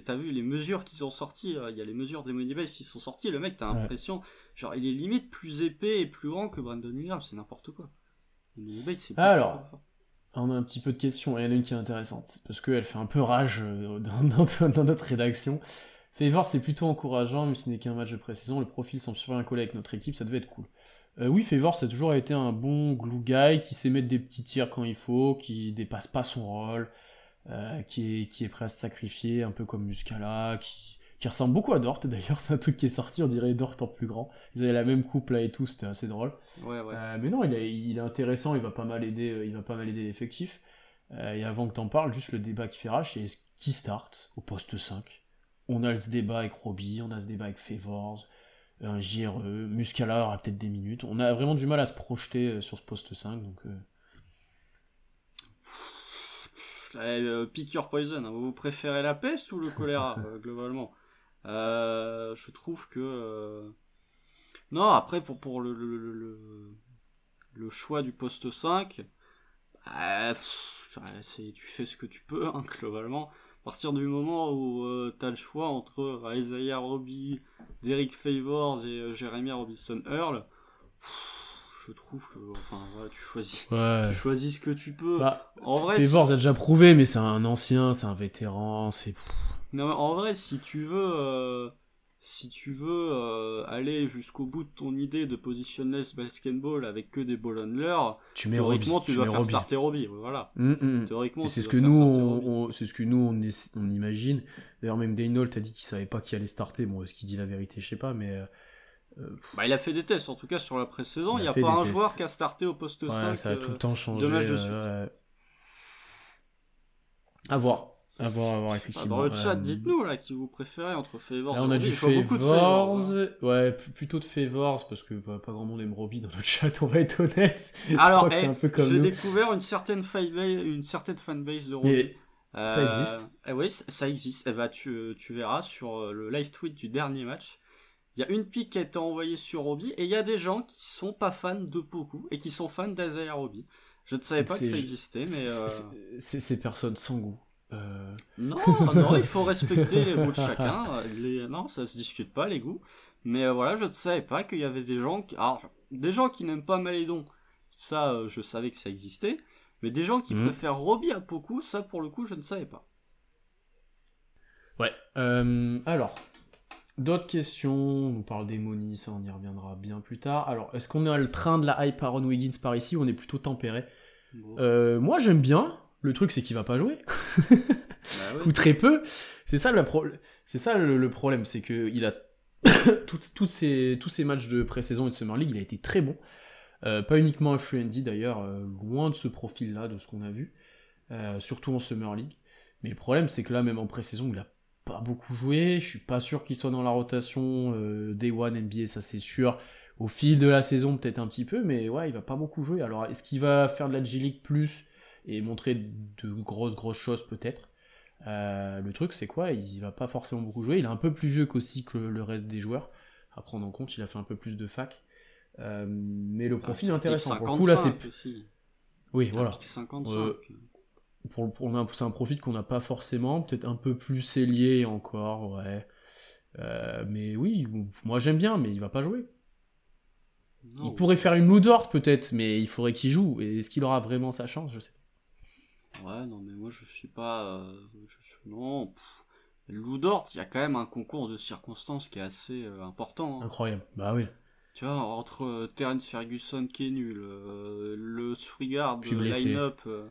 t'as vu les mesures qui sont sorties. Il euh, y a les mesures des Money Bates qui sont sorties. Le mec, t'as ouais. l'impression, genre, il est limite plus épais et plus grand que Brandon Ingram. C'est n'importe quoi. Alors, on a un petit peu de questions, et il y en a une qui est intéressante, parce qu'elle fait un peu rage dans notre rédaction. Favors, c'est plutôt encourageant, mais ce n'est qu'un match de pré-saison. Le profil semble super bien collé avec notre équipe, ça devait être cool. Euh, oui, Favors a toujours été un bon glue guy qui sait mettre des petits tirs quand il faut, qui dépasse pas son rôle, euh, qui, est, qui est prêt à se sacrifier, un peu comme Muscala, qui, qui ressemble beaucoup à Dort. D'ailleurs, c'est un truc qui est sorti, on dirait Dort en plus grand. Ils avaient la même coupe là et tout, c'était assez drôle. Ouais, ouais. Euh, mais non, il est, il est intéressant, il va pas mal aider, il va pas mal aider l'effectif. Euh, et avant que t'en parles, juste le débat qui fait rage, c'est qui start au poste cinq. On a ce débat avec Roby, on a ce débat avec Favors, un J R E, Muscala aura peut-être des minutes. On a vraiment du mal à se projeter sur ce poste cinq. Donc, euh... Euh, pick your poison. Vous préférez la peste ou le choléra, euh, globalement euh, je trouve que... Euh... Non, après, pour, pour le, le, le, le choix du poste cinq, euh, pff, c'est, tu fais ce que tu peux, hein, globalement. À partir du moment où euh, tu as le choix entre euh, Isaiah Roby, Derek Favors et euh, Jeremy Robinson Earl, pff, je trouve que enfin, voilà, tu, choisis, ouais. tu choisis ce que tu peux. Bah, en vrai, Favors si... a déjà prouvé, mais c'est un ancien, c'est un vétéran. C'est... Non, mais en vrai, si tu veux, euh, si tu veux euh, aller jusqu'au bout de ton idée de positionless basketball avec que des ball handlers, théoriquement Roby. tu, tu dois faire Roby. starter Roby. Voilà. Mm-hmm. Théoriquement, c'est ce, que nous, on, on, c'est ce que nous on, est, on imagine. D'ailleurs, même Daynall t'a dit qu'il savait pas qui allait starter. Bon, est-ce qu'il dit la vérité, je sais pas, mais. Euh, bah, il a fait des tests en tout cas sur la pré-saison. Il n'y a, a pas un tests. joueur qui a starté au poste ouais, cinq. Ça a euh, tout le temps changé. Dommage de suite. Euh, ouais. À voir. À voir, à voir, effectivement. Ah, dans le chat, euh, dites-nous là qui vous préférez entre Favors et Roby. On a dit Favors, ouais, plutôt de Favors parce que bah, pas grand monde aime Roby dans notre chat, on va être honnête. Alors, hey, c'est un peu comme j'ai nous. découvert une certaine fanbase, une certaine fanbase de Roby. Et euh, ça existe. Euh, oui, ça existe. Et bah, tu, tu verras sur le live tweet du dernier match. Il y a une pique qui a été envoyée sur Roby et il y a des gens qui sont pas fans de Poku et qui sont fans d'Isaiah Roby. Je ne savais pas c'est, que ça existait, mais c'est, euh... c'est, c'est, ces personnes sans goût. Euh... Non, non, il faut respecter les goûts de chacun. Les... Non, ça se discute pas les goûts. Mais euh, voilà, je ne savais pas qu'il y avait des gens qui, alors des gens qui n'aiment pas Malédon. Ça, euh, je savais que ça existait. Mais des gens qui mmh. préfèrent Roby à Poku, ça pour le coup, je ne savais pas. Ouais. Euh, alors, d'autres questions. On parle des monies, ça on y reviendra bien plus tard. Alors, est-ce qu'on est à le train de la hype Aaron Wiggins par ici ou on est plutôt tempéré? Bon. euh, Moi, j'aime bien. Le truc, c'est qu'il va pas jouer, bah ouais. ou très peu. C'est ça, la pro... c'est ça le, le problème, c'est qu'il a tout, tout ses, tous ses matchs de pré-saison et de Summer League, il a été très bon. Euh, pas uniquement F U N D d'ailleurs, euh, loin de ce profil-là, de ce qu'on a vu, euh, surtout en Summer League. Mais le problème, c'est que là, même en pré-saison, il a pas beaucoup joué. Je suis pas sûr qu'il soit dans la rotation euh, Day One N B A, ça c'est sûr. Au fil de la saison, peut-être un petit peu, mais ouais, il va pas beaucoup jouer. Alors, est-ce qu'il va faire de la G-League plus et montrer de grosses grosses choses peut-être. Euh, le truc c'est quoi, il va pas forcément beaucoup jouer, il est un peu plus vieux qu'aussi que le reste des joueurs à prendre en compte, il a fait un peu plus de fac. Euh, mais le profil ah, est intéressant cinquante-cinq pour le coup là c'est aussi. Oui, c'est voilà. Euh, pour pour un c'est un profil qu'on n'a pas forcément, peut-être un peu plus cellier encore, ouais. Euh, mais oui, moi j'aime bien mais il va pas jouer. Non, il ouais. pourrait faire une Lou Dort peut-être, mais il faudrait qu'il joue et est-ce qu'il aura vraiment sa chance, je sais pas. Ouais, non, mais moi, je suis pas... Euh, je suis, non, pff. Lou Dort, il y a quand même un concours de circonstances qui est assez euh, important. Hein. Incroyable, bah oui. Tu vois, entre euh, Terence Ferguson qui est nul, euh, le three-guard euh, line-up euh,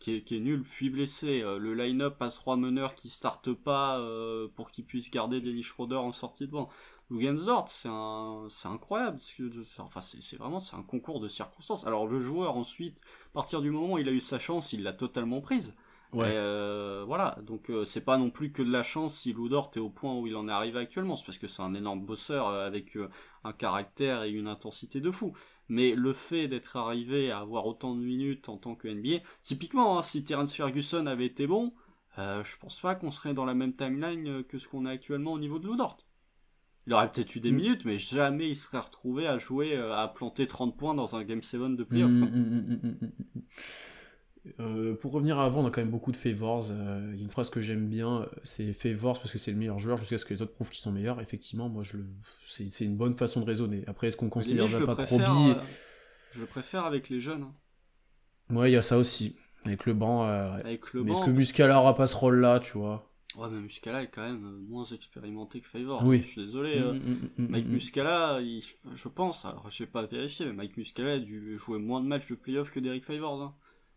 qui, est, qui est nul, puis blessé, euh, le line-up à trois meneurs qui starte pas euh, pour qu'ils puissent garder Dennis Schroeder en sortie de banc. Lugens Dort, c'est, un, c'est incroyable, c'est, enfin, c'est, c'est vraiment c'est un concours de circonstances. Alors le joueur ensuite, à partir du moment où il a eu sa chance, il l'a totalement prise. Ouais. Et euh, voilà, donc euh, c'est pas non plus que de la chance si Lou Dort est au point où il en est arrivé actuellement, c'est parce que c'est un énorme bosseur avec euh, un caractère et une intensité de fou. Mais le fait d'être arrivé à avoir autant de minutes en tant que N B A, typiquement, hein, si Terence Ferguson avait été bon, euh, je pense pas qu'on serait dans la même timeline que ce qu'on a actuellement au niveau de Lou Dort. Il aurait peut-être eu des minutes, mais jamais il serait retrouvé à jouer, à planter trente points dans un Game sept de playoff. Mmh, mmh, mmh, mmh. Euh, pour revenir à avant, on a quand même beaucoup de Favors. Il euh, y a une phrase que j'aime bien, c'est Favors parce que c'est le meilleur joueur jusqu'à ce que les autres prouvent qu'ils sont meilleurs. Effectivement, moi, je le... c'est, c'est une bonne façon de raisonner. Après, est-ce qu'on considère déjà pas Roby euh, je le préfère avec les jeunes. Hein. Ouais, il y a ça aussi. Avec le banc. Euh... Avec le mais banc, est-ce que Muscala aura pas ce rôle-là, tu vois. Ouais, mais Muscala est quand même moins expérimenté que Favors. Oui. Je suis désolé. Mmh, mmh, Mike mmh. Muscala, il, je pense, alors je sais pas vérifier, mais Mike Muscala a dû jouer moins de matchs de playoff que Derek Favors hein,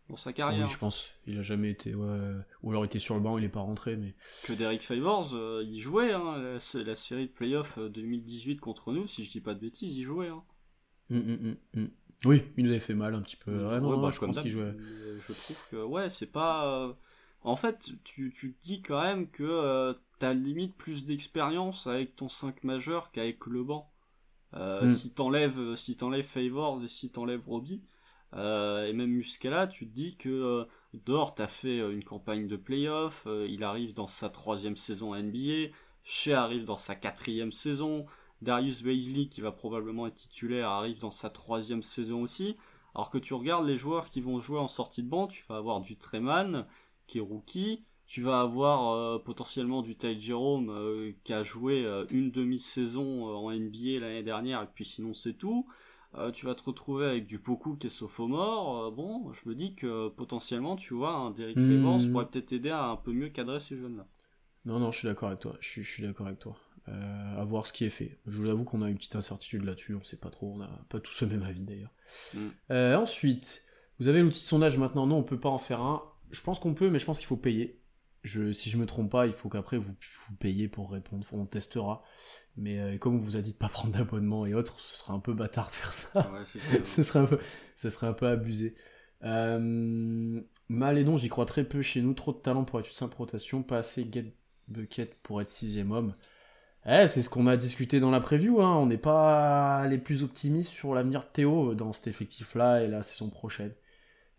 dans sa carrière. Oui, je pense. Il a jamais été. Ouais, ou alors il était sur le banc, il est pas rentré. Mais... Que Derek Favors, euh, il jouait. Hein, la, la série de playoff deux mille dix-huit contre nous, si je dis pas de bêtises, il jouait. Hein. Mmh, mmh, mmh. Oui, il nous avait fait mal un petit peu. Ouais, non, ouais, bah, je pense qu'il jouait. Je trouve que, ouais, c'est pas. Euh... En fait, tu, tu te dis quand même que euh, t'as limite plus d'expérience avec ton cinq majeur qu'avec le banc. Euh, mm. Si t'enlèves si t'enlèves Favors et si t'enlèves Roby, euh, et même Muscala, tu te dis que euh, Dort a fait une campagne de play-off, euh, il arrive dans sa troisième saison N B A, Shai arrive dans sa quatrième saison, Darius Bazley, qui va probablement être titulaire, arrive dans sa troisième saison aussi. Alors que tu regardes les joueurs qui vont jouer en sortie de banc, tu vas avoir du Tre Mann, qui est rookie, tu vas avoir euh, potentiellement du Ty Jérôme euh, qui a joué euh, une demi-saison euh, en N B A l'année dernière, et puis sinon c'est tout. Euh, tu vas te retrouver avec du Poku qui est sophomore. Euh, bon, je me dis que potentiellement, tu vois, un Derek mmh. Favors pourrait peut-être t'aider à un peu mieux cadrer ces jeunes-là. Non, non, je suis d'accord avec toi. Je suis, je suis d'accord avec toi. Euh, à voir ce qui est fait. Je vous avoue qu'on a une petite incertitude là-dessus, on ne sait pas trop, on n'a pas tous le même avis d'ailleurs. Mmh. Euh, ensuite, vous avez l'outil de sondage maintenant. Non, on ne peut pas en faire un. Je pense qu'on peut, mais je pense qu'il faut payer. Je, si je me trompe pas, il faut qu'après vous, vous payiez pour répondre. On testera. Mais euh, comme on vous a dit de pas prendre d'abonnement et autres, ce serait un peu bâtard de faire ça. Ouais, c'est cool. ce, serait un peu, ce serait un peu abusé. Euh, Malédon, j'y crois très peu chez nous. Trop de talent pour être une simple rotation. Pas assez get bucket pour être sixième homme. Eh, c'est ce qu'on a discuté dans la preview. Hein. On n'est pas les plus optimistes sur l'avenir de Théo dans cet effectif-là et la saison prochaine.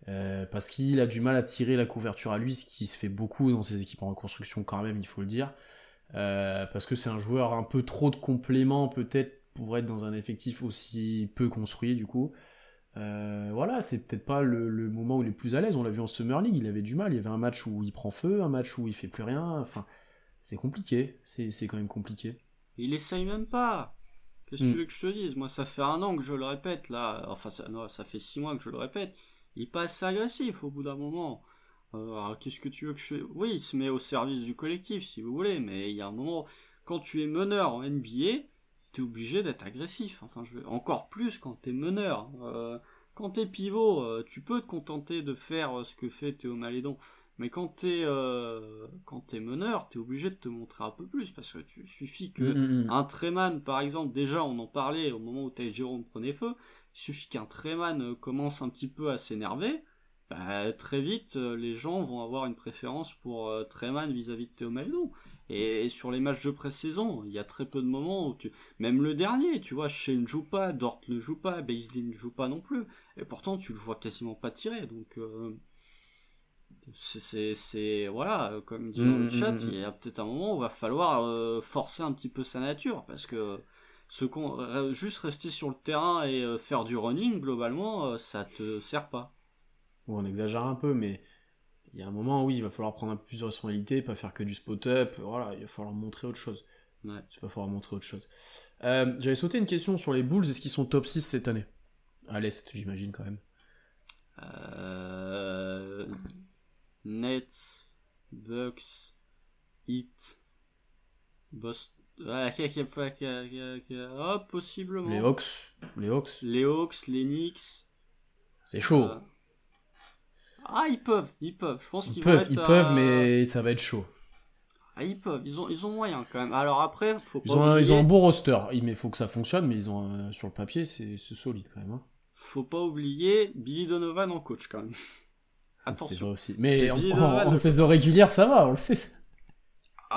Euh, parce qu'il a du mal à tirer la couverture à lui, ce qui se fait beaucoup dans ses équipes en reconstruction quand même, il faut le dire, euh, parce que c'est un joueur un peu trop de complément peut-être pour être dans un effectif aussi peu construit du coup. Euh, voilà, c'est peut-être pas le, le moment où il est plus à l'aise. On l'a vu en Summer League, il avait du mal, il y avait un match où il prend feu, un match où il fait plus rien, enfin c'est compliqué, c'est, c'est quand même compliqué. Il essaye même pas. Qu'est-ce que mmh. tu veux que je te dise? Moi ça fait un an que je le répète là, enfin ça, non, ça fait six mois que je le répète. Il passe agressif au bout d'un moment. Euh, alors qu'est-ce que tu veux que je... Oui, il se met au service du collectif, si vous voulez, mais il y a un moment... Quand tu es meneur en N B A, t'es obligé d'être agressif. Enfin, je... Encore plus quand t'es meneur. Euh, quand t'es pivot, euh, tu peux te contenter de faire euh, ce que fait Théo Malédon. Mais quand t'es, euh... quand t'es meneur, t'es obligé de te montrer un peu plus, parce que tu suffit que mmh, mmh. un Tre Mann, par exemple, déjà on en parlait au moment où Ty Jérôme prenait feu, il suffit qu'un Tre Mann commence un petit peu à s'énerver, bah, très vite, les gens vont avoir une préférence pour euh, Tre Mann vis-à-vis de Théo Malédon. Et, et sur les matchs de pré-saison, il y a très peu de moments où tu... Même le dernier, tu vois, Shai ne joue pas, Dort ne joue pas, Bazley ne joue pas non plus. Et pourtant, tu le vois quasiment pas tirer, donc... Euh, c'est, c'est, c'est... Voilà, comme dit dans le chat, il y a peut-être un moment où il va falloir euh, forcer un petit peu sa nature, parce que... Ce qu'on, juste rester sur le terrain et euh, faire du running, globalement, euh, ça te sert pas. Bon, on exagère un peu, mais il y a un moment où oui, il va falloir prendre un peu plus de responsabilité, pas faire que du spot-up, voilà, il va falloir montrer autre chose. Ouais. Il va falloir montrer autre chose. Euh, j'avais sauté une question sur les Bulls, est-ce qu'ils sont top six cette année? À l'Est, j'imagine, quand même. Euh... Nets, Bucks, Heat, Boston... Ah, oh, possiblement. Les Hawks, les Hawks, les Hawks, les Knicks. C'est chaud. Euh... Ah, ils peuvent, ils peuvent. Je pense ils qu'ils peuvent, vont être. Ils peuvent, euh... mais ça va être chaud. Ah, ils peuvent. Ils ont, ils ont moyen quand même. Alors après, faut pas. Ils ont, oublier... un, ils ont un beau roster. Il faut que ça fonctionne, mais ils ont un... sur le papier, c'est, c'est solide quand même. Hein. Faut pas oublier Billy Donovan en coach quand même. Attention. C'est vrai aussi. Mais en, en, en saison régulière, ça va. On le sait. Ça.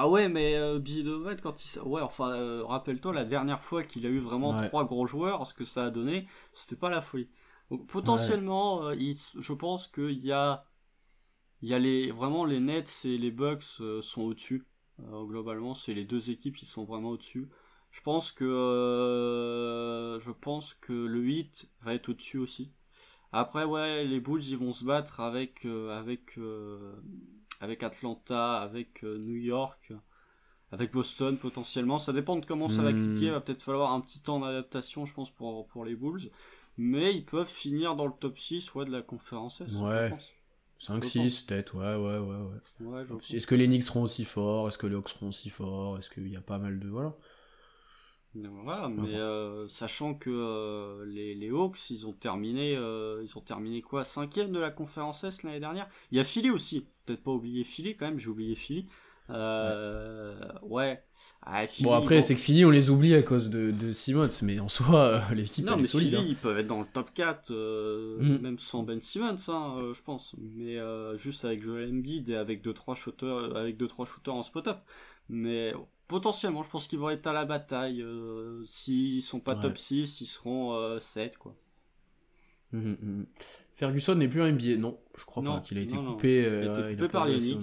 Ah ouais, mais euh, Billy Donovan, quand il... Ouais, enfin, euh, rappelle-toi, la dernière fois qu'il a eu vraiment ouais. trois gros joueurs, ce que ça a donné, c'était pas la folie. Donc, potentiellement, ouais. euh, il... je pense qu'il y a... Il y a les... Vraiment, les Nets et les Bucks euh, sont au-dessus. Euh, globalement, c'est les deux équipes qui sont vraiment au-dessus. Je pense que... Euh... Je pense que le huit va être au-dessus aussi. Après, ouais, les Bulls, ils vont se battre avec... Euh, avec euh... avec Atlanta, avec euh, New York, avec Boston potentiellement. Ça dépend de comment ça va cliquer. Il va peut-être falloir un petit temps d'adaptation, je pense, pour, pour les Bulls. Mais ils peuvent finir dans le top six ouais, de la conférence S, ouais. je pense. cinq six peut-être, ouais, ouais, ouais. ouais. ouais je Est-ce que les Knicks seront aussi forts? Est-ce que les Hawks seront aussi forts? Est-ce qu'il y a pas mal de... Voilà. Voilà, mais euh, sachant que euh, les, les Hawks, ils ont terminé, euh, ils ont terminé quoi, cinquième de la conférence Est l'année dernière. Il y a Philly aussi, peut-être pas oublier Philly quand même, j'ai oublié Philly. Euh, ouais. Ah, Philly, bon après, bon... c'est que Philly, on les oublie à cause de, de Simmons, mais en soi, euh, l'équipe non, elle est solide. Non mais Philly, hein. Ils peuvent être dans le top quatre, euh, mm. même sans Ben Simmons, hein, euh, je pense. Mais euh, juste avec Joel Embiid et avec deux trois shooters, avec deux trois shooters en spot-up. Mais potentiellement, je pense qu'ils vont être à la bataille. Euh, s'ils sont pas ouais. top six, ils seront euh, sept, quoi. Mmh, mmh. Ferguson n'est plus un N B A, non, je crois non, pas qu'il a été non, coupé. Non. Il a été coupé euh, il a par les Knicks.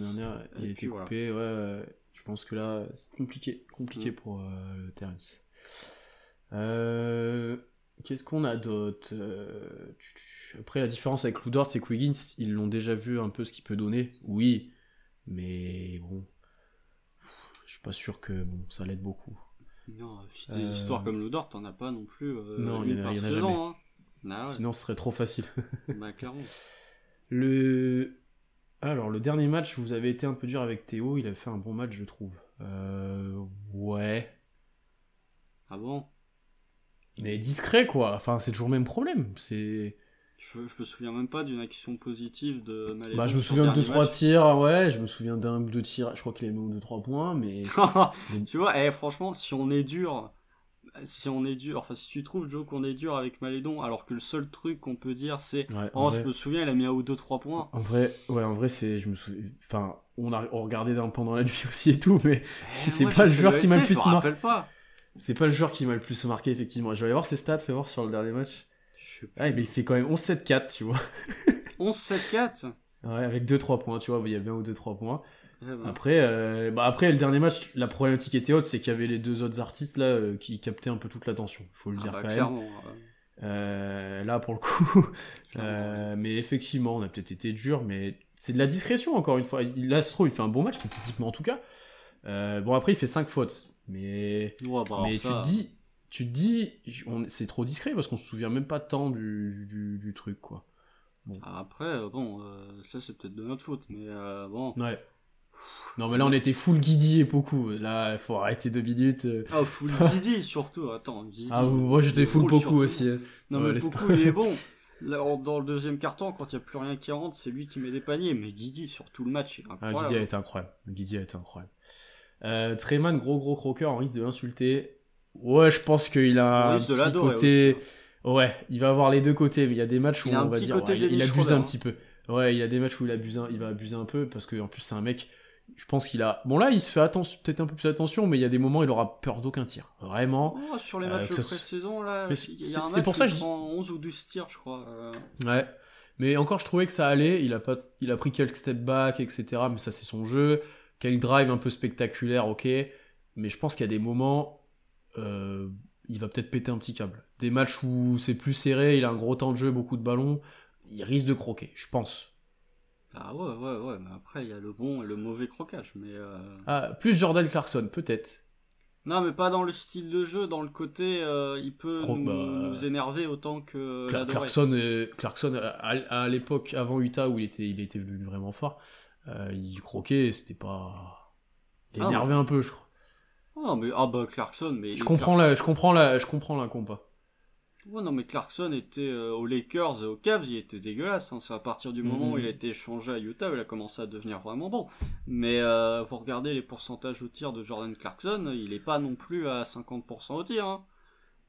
Il a été voilà. coupé, ouais. Euh, je pense que là, c'est compliqué, compliqué mmh. pour euh, le Terrence. Euh, qu'est-ce qu'on a d'autre euh, Après, la différence avec Lou Dort, c'est que Wiggins, ils l'ont déjà vu un peu ce qu'il peut donner. Oui, mais bon. Je suis pas sûr que bon, ça l'aide beaucoup. Non, des euh... histoires comme le Dort, t'en as pas non plus. Euh, non, il n'y en a, y en a jamais. Hein. Ah, ouais. Sinon, ce serait trop facile. Bah, clairement. Le... Alors, le dernier match, vous avez été un peu dur avec Théo. Il a fait un bon match, je trouve. Euh... Ouais. Ah bon? Mais discret, quoi. Enfin, c'est toujours le même problème. C'est... Je, je me souviens même pas d'une action positive de Malédon. Bah, je me souviens de deux trois tirs, ouais, je me souviens d'un ou deux tirs, je crois qu'il a mis deux trois points, mais... tu vois, eh, franchement, si on est dur, si on est dur, enfin si tu trouves, Joe, qu'on est dur avec Malédon, alors que le seul truc qu'on peut dire, c'est, ouais, oh, vrai... je me souviens, il a mis un ou deux trois points. En vrai, ouais, en vrai, c'est, je me souviens, enfin, on a on regardait d'un pendant la nuit aussi et tout, mais eh, c'est moi, pas le joueur qui m'a le plus marqué. C'est pas le joueur qui m'a le plus marqué, effectivement. Je vais aller voir ses stats, fais voir sur le dernier match. Ah, mais il fait quand même onze sept quatre, tu vois. onze sept quatre ouais, avec deux trois points, tu vois, il y a bien ou deux trois points. Ah bah. Après, euh, bah après, le dernier match, la problématique était haute, c'est qu'il y avait les deux autres artistes là euh, qui captaient un peu toute l'attention, il faut le ah dire bah, quand clairement. Même. Euh, là, pour le coup. euh, ouais. Mais effectivement, on a peut-être été dur, mais c'est de la discrétion, encore une fois. Là, se trouve, il fait un bon match, statistiquement en tout cas. Euh, bon, après, il fait cinq fautes, mais, ouais, bah, mais ça... tu te dis... Tu te dis, on, c'est trop discret parce qu'on se souvient même pas tant du, du, du truc, quoi. Bon. Après, bon, euh, ça c'est peut-être de notre faute, mais euh, bon. Ouais. Non, mais là on était full Giddey et Poku. Là, il faut arrêter deux minutes. Ah, full Giddey surtout. Attends, Giddey. Ah, moi j'étais full Poku aussi. Hein. Non, ouais, mais Poku il est bon. Là, dans le deuxième quart-temps, quand il n'y a plus rien qui rentre, c'est lui qui met des paniers. Mais Giddey sur tout le match, il est incroyable. Ah, Giddey a été incroyable. Giddey a été incroyable. Euh, Tre Mann, gros gros croqueur, on risque de l'insulter. Ouais, je pense qu'il a un petit côté... Ouais, il va avoir les deux côtés, mais il y a des matchs où on va dire... Ouais, il abuse un petit peu. Ouais, il y a des matchs où il, abuse un... il va abuser un peu, parce qu'en plus, c'est un mec... Je pense qu'il a... Bon, là, il se fait attention, peut-être un peu plus attention, mais il y a des moments où il aura peur d'aucun tir. Vraiment. Oh, sur les matchs euh, de pré-saison, là, il y a un match où il prend onze ou douze tirs, je crois. Euh... Ouais. Mais encore, je trouvais que ça allait. Il a, pas... il a pris quelques step back, et cetera. Mais ça, c'est son jeu. Quel drive un peu spectaculaire, ok. Mais je pense qu'il y a des moments... Euh, il va peut-être péter un petit câble. Des matchs où c'est plus serré, il a un gros temps de jeu, beaucoup de ballons, il risque de croquer, je pense. Ah ouais, ouais, ouais, mais après il y a le bon et le mauvais croquage. Mais euh... ah, plus Jordan Clarkson, peut-être. Non, mais pas dans le style de jeu, dans le côté, euh, il peut Cro- nous, bah... nous énerver autant que Cla- Clarkson, euh, Clarkson à, à l'époque, avant Utah, où il était, il était venu vraiment fort, euh, il croquait, c'était pas... Il énervait ah, ouais. un peu, je crois. Ah, mais, ah bah Clarkson, mais... Je comprends, Clarkson. La, je, comprends la, je comprends la compa. Ouais, non, mais Clarkson était euh, aux Lakers et aux Cavs, il était dégueulasse. Hein. C'est à partir du moment mmh. où il a été échangé à Utah, il a commencé à devenir vraiment bon. Mais euh, vous regardez les pourcentages au tir de Jordan Clarkson, il est pas non plus à cinquante pour cent au tir. Hein.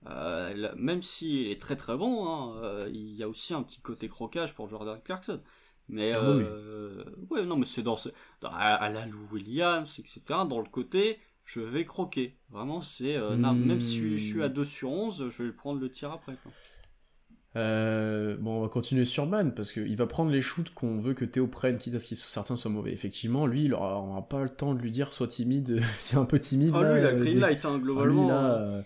Euh, là, même s'il est très très bon, hein, euh, il y a aussi un petit côté croquage pour Jordan Clarkson. Mais euh, oh, oui. ouais, non, mais c'est dans, ce, dans à, à la Lou Williams, et cetera, dans le côté... Je vais croquer. Vraiment, c'est... Euh, mmh. Même si je suis à deux sur onze, je vais prendre le tir après. Quoi. Euh, bon, on va continuer sur Mann, parce qu'il va prendre les shoots qu'on veut que Théo prenne, quitte à ce que certains soient mauvais. Effectivement, lui, il aura, on n'aura pas le temps de lui dire « Sois timide », c'est un peu timide. Ah, là, lui, il a green light, hein, globalement. Ah, lui, là, euh...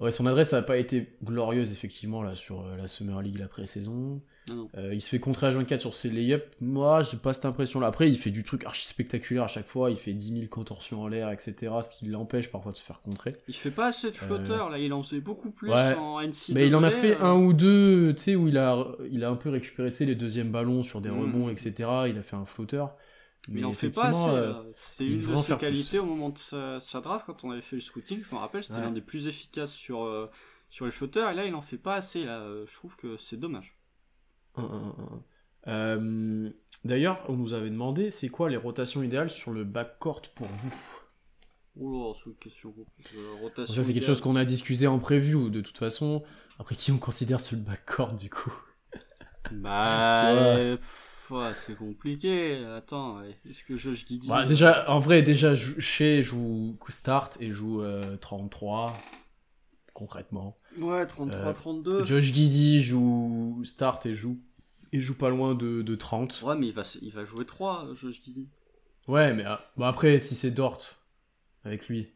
ouais, son adresse n'a pas été glorieuse, effectivement, là, sur euh, la Summer League, la pré-saison. Non. Euh, il se fait contrer à vingt-quatre sur ses layups. Moi, j'ai pas cette impression-là. Après, il fait du truc archi spectaculaire à chaque fois. Il fait dix mille contorsions en l'air, et cetera. Ce qui l'empêche parfois de se faire contrer. Il fait pas assez de flotteurs. Euh... Là, il en sait beaucoup plus ouais. en N C A A. Mais il en a fait euh... un ou deux, tu sais, où il a, il a un peu récupéré les deuxièmes ballons sur des rebonds, mmh. et cetera. Il a fait un flotteur. Mais, mais il en fait pas assez. Euh, c'est une de ses qualités plus. Au moment de sa, sa draft. Quand on avait fait le scouting, je me rappelle, c'était ouais. l'un des plus efficaces sur, euh, sur les flotteurs. Et là, il en fait pas assez. Là, je trouve que c'est dommage. Euh, d'ailleurs, on nous avait demandé c'est quoi les rotations idéales sur le backcourt pour vous. Oh là, c'est une question. Rotation ça, c'est idéale. Quelque chose qu'on a discuté en preview de toute façon. Après, qui on considère sur le backcourt du coup? Bah, ouais. pff, ouais, c'est compliqué. Attends, est-ce que Josh Giddey bah, déjà, en vrai, déjà, Shai joue start et joue euh, trente-trois. Concrètement. Ouais, trente-trois trente-deux. Euh, Josh Giddey joue start et joue et joue pas loin de, de trente. Ouais, mais il va, il va jouer trois, Josh Giddey. Ouais, mais bah après, si c'est Dort avec lui.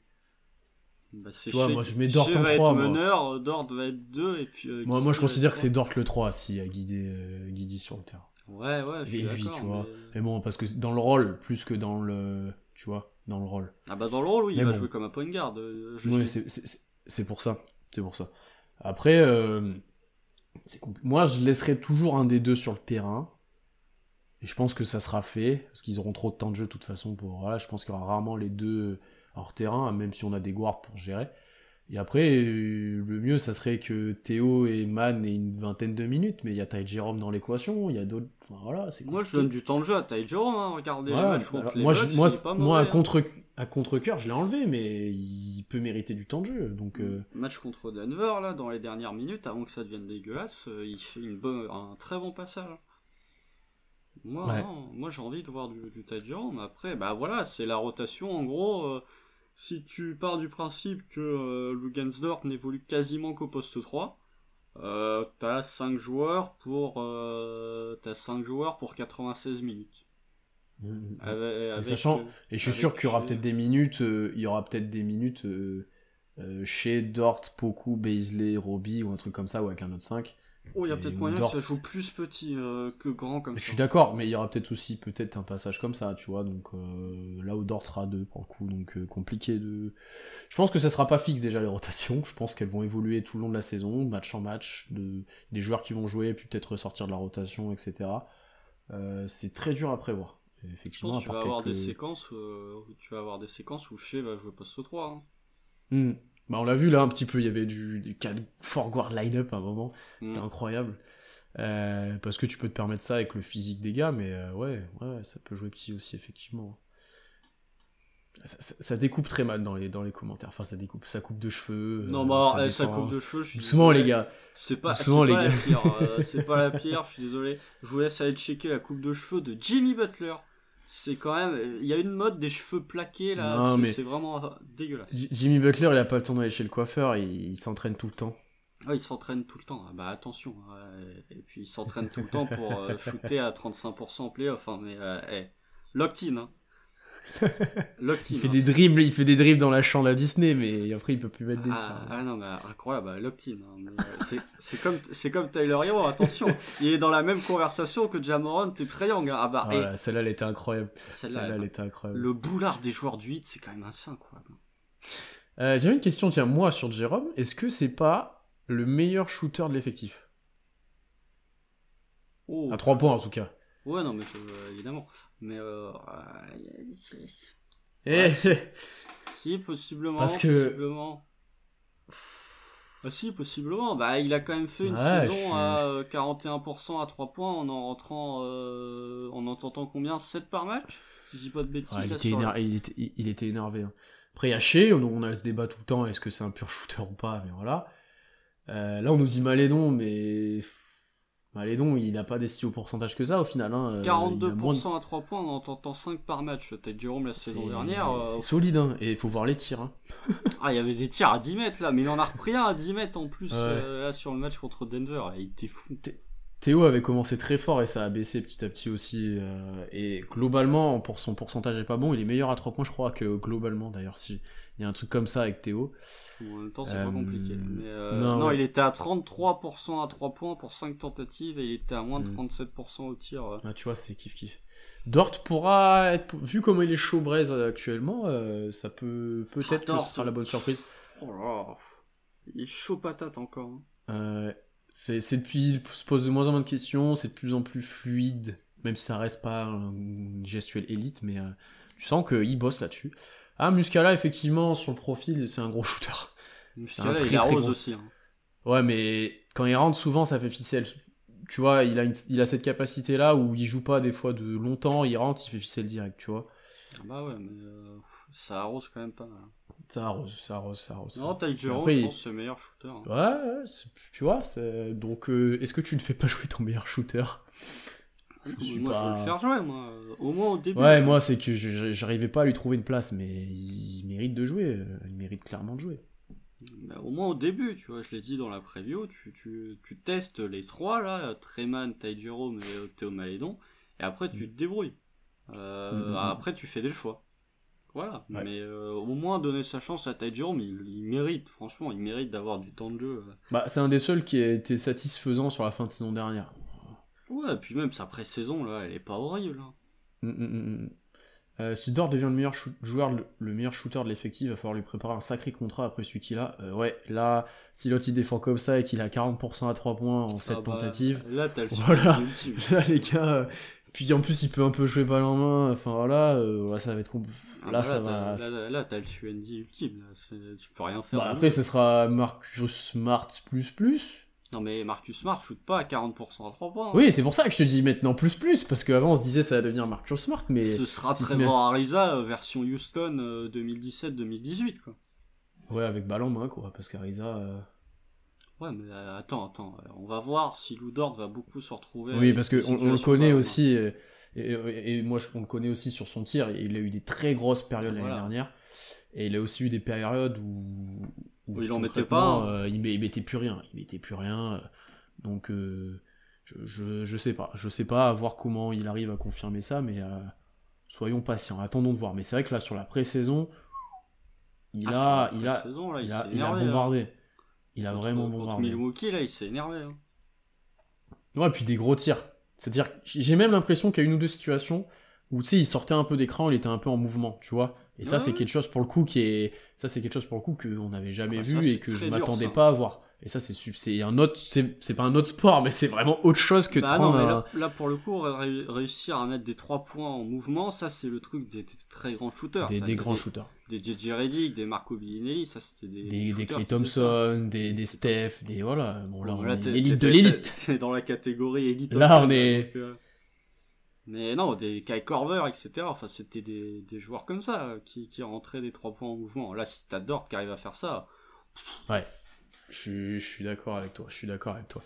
Bah c'est tu vois, Shai, moi je mets Dort Shai en trois. Moi. Meneur, Dort va être deux. Et puis, euh, moi, moi je considère que c'est Dort le trois s'il a guidé, euh, guidé sur le terrain. Ouais, ouais, je et suis lui, d'accord. Tu vois. Mais... Et bon, parce que dans le rôle, plus que dans le. Tu vois, dans le rôle. Ah bah dans le rôle, oui, mais il bon. va jouer comme un point guard. Euh, ouais, c'est, c'est, c'est... C'est pour ça, c'est pour ça. Après, euh, c'est compl- moi je laisserai toujours un des deux sur le terrain. Et je pense que ça sera fait, parce qu'ils auront trop de temps de jeu de toute façon. Pour, voilà, je pense qu'il y aura rarement les deux hors terrain, même si on a des guards pour gérer. Et après, euh, le mieux, ça serait que Théo et Mann aient une vingtaine de minutes, mais il y a Ty Jérôme dans l'équation, il y a d'autres... Enfin, voilà, c'est moi, je donne du temps de jeu à Ty Jérôme, hein, regardez voilà, les matchs contre les moi, Bucks, je, moi, c'est pas mauvais, moi, à, contre, à contre-cœur, je l'ai enlevé, mais il peut mériter du temps de jeu, donc... Euh... Match contre Denver, là, dans les dernières minutes, avant que ça devienne dégueulasse, il fait une bonne, un très bon passage. Moi, ouais. hein, moi j'ai envie de voir du, du Ty Jérôme, mais après, bah voilà, c'est la rotation, en gros... Euh... Si tu pars du principe que euh, Lugansdorf n'évolue quasiment qu'au poste trois, euh, t'as cinq joueurs pour euh, t'as cinq joueurs pour quatre-vingt-seize minutes. Mmh, avec, et avec, sachant, euh, et je suis sûr qu'il y aura chez... peut-être des minutes, euh, il y aura peut-être des minutes euh, euh, Shai, Dort, Poku, Beasley, Roby ou un truc comme ça ou avec un autre cinq. Oh, il y a peut-être moyen Dort... que ça joue plus petit euh, que grand comme je ça. Je suis d'accord, mais il y aura peut-être aussi peut-être un passage comme ça, tu vois. Donc euh, là où Dort sera deux pour le coup, donc euh, compliqué de. Je pense que ça sera pas fixe déjà les rotations. Je pense qu'elles vont évoluer tout le long de la saison, match en match, de... des joueurs qui vont jouer, puis peut-être ressortir de la rotation, et cetera. Euh, c'est très dur à prévoir. Et effectivement, je pense que tu vas avoir quelques... des séquences, euh, tu vas avoir des séquences où Shai va jouer poste trois. Hein. Hmm. Bah on l'a vu là un petit peu, il y avait du, du four guard line-up à un moment, c'était mmh. incroyable, euh, parce que tu peux te permettre ça avec le physique des gars, mais euh, ouais, ouais, ça peut jouer petit aussi effectivement. Ça, ça, ça découpe très mal dans les, dans les commentaires, enfin ça découpe, ça coupe de cheveux. Non mais bah, ça, ça coupe de cheveux, je suis doucement désolé. Les gars, c'est pas, doucement, c'est pas les gars. La pire, euh, c'est pas la pire, je suis désolé, je vous laisse aller checker la coupe de cheveux de Jimmy Butler. C'est quand même... Il y a une mode des cheveux plaqués, là. Non, c'est, c'est vraiment dégueulasse. Jimmy Butler, il a pas le temps d'aller chez le coiffeur. Il, il s'entraîne tout le temps. Ah, il s'entraîne tout le temps. Ah, bah, attention. Et puis, il s'entraîne tout le temps pour euh, shooter à trente-cinq pour cent en play-off. Hein, mais, euh, hey. Locked in, hein. Locked in, il fait hein, des dribbles, il fait des dribbles dans la chambre à Disney, mais après, il peut plus mettre des tirs. Ah, ah non, mais incroyable. Bah, Locked in. Hein, mais, c'est, c'est, comme, c'est comme Tyler Hero, attention. Il est dans la même conversation que Ja Morant et Trae Young. Ah bah, voilà, hey, celle-là, elle était incroyable. Celle-là, celle-là elle était incroyable. Le boulard des joueurs du huit, c'est quand même assez incroyable. Euh, j'avais une question, tiens, moi, sur Jérôme. Est-ce que c'est pas le meilleur shooter de l'effectif ? Oh. À trois points, en tout cas. Ouais, non, mais je, euh, évidemment. Mais euh. Ouais, si, possiblement. Parce que. Possiblement. Ah, si, possiblement. Bah, il a quand même fait une ouais, saison suis... à euh, quarante et un pour cent à trois points en en rentrant. Euh, en en tentant combien ? sept par match ? Je dis pas de bêtises. Ouais, il, était éner... il, était, il était énervé. Hein. Après, il a Shai, on, on a ce débat tout le temps, est-ce que c'est un pur shooter ou pas ? Mais voilà. Euh, là, on nous dit Malédon, mais. Malédon, il n'a pas des si hauts pourcentages que ça au final. Hein. quarante-deux pour cent moins... à trois points en tentant cinq par match. Peut-être Jérôme la saison c'est... dernière. Euh... C'est solide, hein. Et il faut voir les tirs. Hein. Ah, il y avait des tirs à dix mètres là, mais il en a repris un à dix mètres en plus ouais. euh, là, sur le match contre Denver. Là, il était fou. Thé- Théo avait commencé très fort et ça a baissé petit à petit aussi. Euh, et globalement, pour son pourcentage n'est pas bon, il est meilleur à trois points, je crois, que globalement d'ailleurs. Si il y a un truc comme ça avec Théo. Bon, en même temps, c'est euh... pas compliqué. Mais euh... Non, non ouais. Il était à trente-trois pour cent à trois points pour cinq tentatives et il était à moins de trente-sept pour cent au tir. Ouais. Ah, tu vois, c'est kiff-kiff. Dort pourra être, vu comment il est chaud braise actuellement, euh, ça peut peut-être ah, Dort, ce sera la bonne surprise. Oh là, il est chaud patate encore. Hein. Euh, c'est, c'est depuis, il se pose de moins en moins de questions, c'est de plus en plus fluide, même si ça reste pas une gestuelle élite, mais euh, tu sens qu'il bosse là-dessus. Ah, Muscala, effectivement, son profil, c'est un gros shooter. Muscala, très, il arrose gros... aussi. Hein. Ouais, mais quand il rentre, souvent, ça fait ficelle. Tu vois, il a, une, il a cette capacité-là où il joue pas des fois de longtemps, il rentre, il fait ficelle direct, tu vois. Ah bah ouais, mais euh, ça arrose quand même pas mal. Ça arrose, ça arrose, ça arrose. Non, Ty Jérôme, je pense que c'est le meilleur shooter. Hein. Ouais, c'est, tu vois, c'est... donc euh, est-ce que tu ne fais pas jouer ton meilleur shooter? Je moi, pas... je vais le faire jouer, moi. Au moins au début. Ouais, moi, c'est que je, j'arrivais pas à lui trouver une place, mais il mérite de jouer. Il mérite clairement de jouer. Bah, au moins au début, tu vois, je l'ai dit dans la preview, tu, tu, tu testes les trois, là, Tre Mann, Ty Jérôme et Théo Malédon, et après, tu te débrouilles. Euh, mmh. Après, tu fais des choix. Voilà. Ouais. Mais euh, au moins, donner sa chance à Ty Jérôme, il, il mérite, franchement, il mérite d'avoir du temps de jeu. Bah, c'est un des seuls qui a été satisfaisant sur la fin de saison dernière. Ouais, et puis même sa pré-saison, là, elle est pas horrible. Hein. Mmh, mmh. Euh, si Dort devient le meilleur shoot- joueur, le, le meilleur shooter de l'effectif, il va falloir lui préparer un sacré contrat après celui qu'il a. Euh, ouais, là, si l'autre il défend comme ça et qu'il a quarante pour cent à trois points en sept ah bah, tentatives, là, t'as le voilà, là, les gars, euh, puis en plus, il peut un peu jouer balle en main, enfin voilà, euh, là, ça va être... Compl- ah là, bah là, ça t'as, va... Là, là, là, t'as le Suendi ultime, là, tu peux rien faire. Bah, après, ce sera Marcus Smart plus plus. Non mais Marcus Smart shoot pas à quarante pour cent à trois points. Hein. Oui, c'est pour ça que je te dis maintenant plus plus, parce qu'avant on se disait ça va devenir Marcus Smart, mais... Ce sera si Trevor Ariza version Houston euh, deux mille dix-sept deux mille dix-huit, quoi. Ouais, avec balle en main, quoi, parce qu'Ariza... Euh... Ouais, mais euh, attends, attends, on va voir si Lou Dort va beaucoup se retrouver... Oui, parce qu'on on le connaît aussi, euh, et, et, et moi on le connaît aussi sur son tir, il a eu des très grosses périodes voilà. l'année dernière, et il a aussi eu des périodes où... Où il en mettait pas. Hein. Euh, il, met, il mettait plus rien. Il mettait plus rien. Euh, donc, euh, je, je, je sais pas. Je sais pas à voir comment il arrive à confirmer ça, mais euh, soyons patients. Attendons de voir. Mais c'est vrai que là, sur la pré-saison, il ah, a, il a, là, il, il, a énervé, il a bombardé. Là. Il a contre, vraiment bombardé. Contre Milwaukee, là, il s'est énervé. Hein. Ouais, puis des gros tirs. C'est-à-dire, j'ai même l'impression qu'il y a une ou deux situations où, tu sais, il sortait un peu d'écran, il était un peu en mouvement, tu vois. Et ça, ouais, c'est quelque chose pour le coup qui est, ça, c'est quelque chose pour le coup qu'on n'avait jamais ah, vu ça, et que je m'attendais dur, pas à voir. Et ça, c'est, c'est un autre, c'est, c'est pas un autre sport, mais c'est vraiment autre chose que bah, de prendre non, mais là, un... là, pour le coup, ré- réussir à mettre des trois points en mouvement, ça, c'est le truc des, des très grands shooters. Des, ça, des grands des, shooters. Des J J Redick, des Marco Bellinelli, ça, c'était des. Des, des Klay Thompson, des, des Steph, des, voilà. Bon, là, bon, on là, est l'élite de l'élite. C'est dans la catégorie élite. Là, on est. Mais non, des Kyle Korver, et cetera. Enfin, c'était des, des joueurs comme ça qui, qui rentraient des trois points en mouvement. Là, si t'as Dort qui arrive à faire ça... Ouais, je, je suis d'accord avec toi. Je suis d'accord avec toi.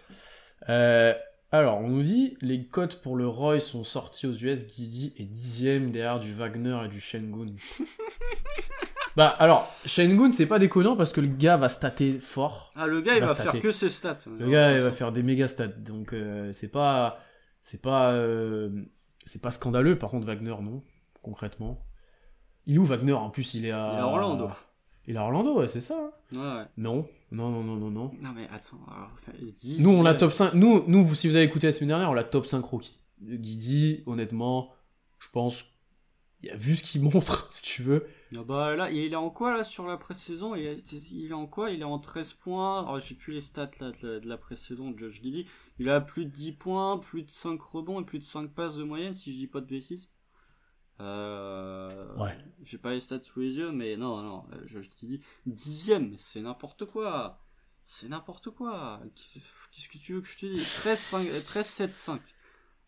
Euh, alors, on nous dit, les cotes pour le Roy sont sorties aux U S. Giddey est dixième derrière du Wagner et du Şengün. Bah, alors, Şengün, c'est pas déconnant parce que le gars va stater fort. Ah, le gars, il, il va, va faire que ses stats. Le gars, il va faire des méga stats. Donc, euh, c'est pas... C'est pas... Euh... C'est pas scandaleux, par contre, Wagner, non, concrètement. Il est où, Wagner? En plus, il est à... Il est à Orlando. Il est à Orlando, ouais, c'est ça. Ouais, ouais. Non, non, non, non, non, non. Non, mais attends, alors... dix... Nous, on l'a top cinq... Nous, nous, si vous avez écouté la semaine dernière, on l'a top cinq rookie. Giddey, honnêtement, je pense... Il a vu ce qu'il montre, si tu veux. Ah bah là, il est en quoi, là, sur la pré-saison? Il est, il est en quoi? Il est en treize points. Alors, j'ai plus les stats là, de, la, de la pré-saison de Josh Giddey. Il a plus de dix points, plus de cinq rebonds et plus de cinq passes de moyenne, si je dis pas de bêtises. Euh... Ouais. J'ai pas les stats sous les yeux, mais non, non. Josh Giddey, dixième, c'est n'importe quoi. C'est n'importe quoi. Qu'est-ce que tu veux que je te dise? treize sept cinq.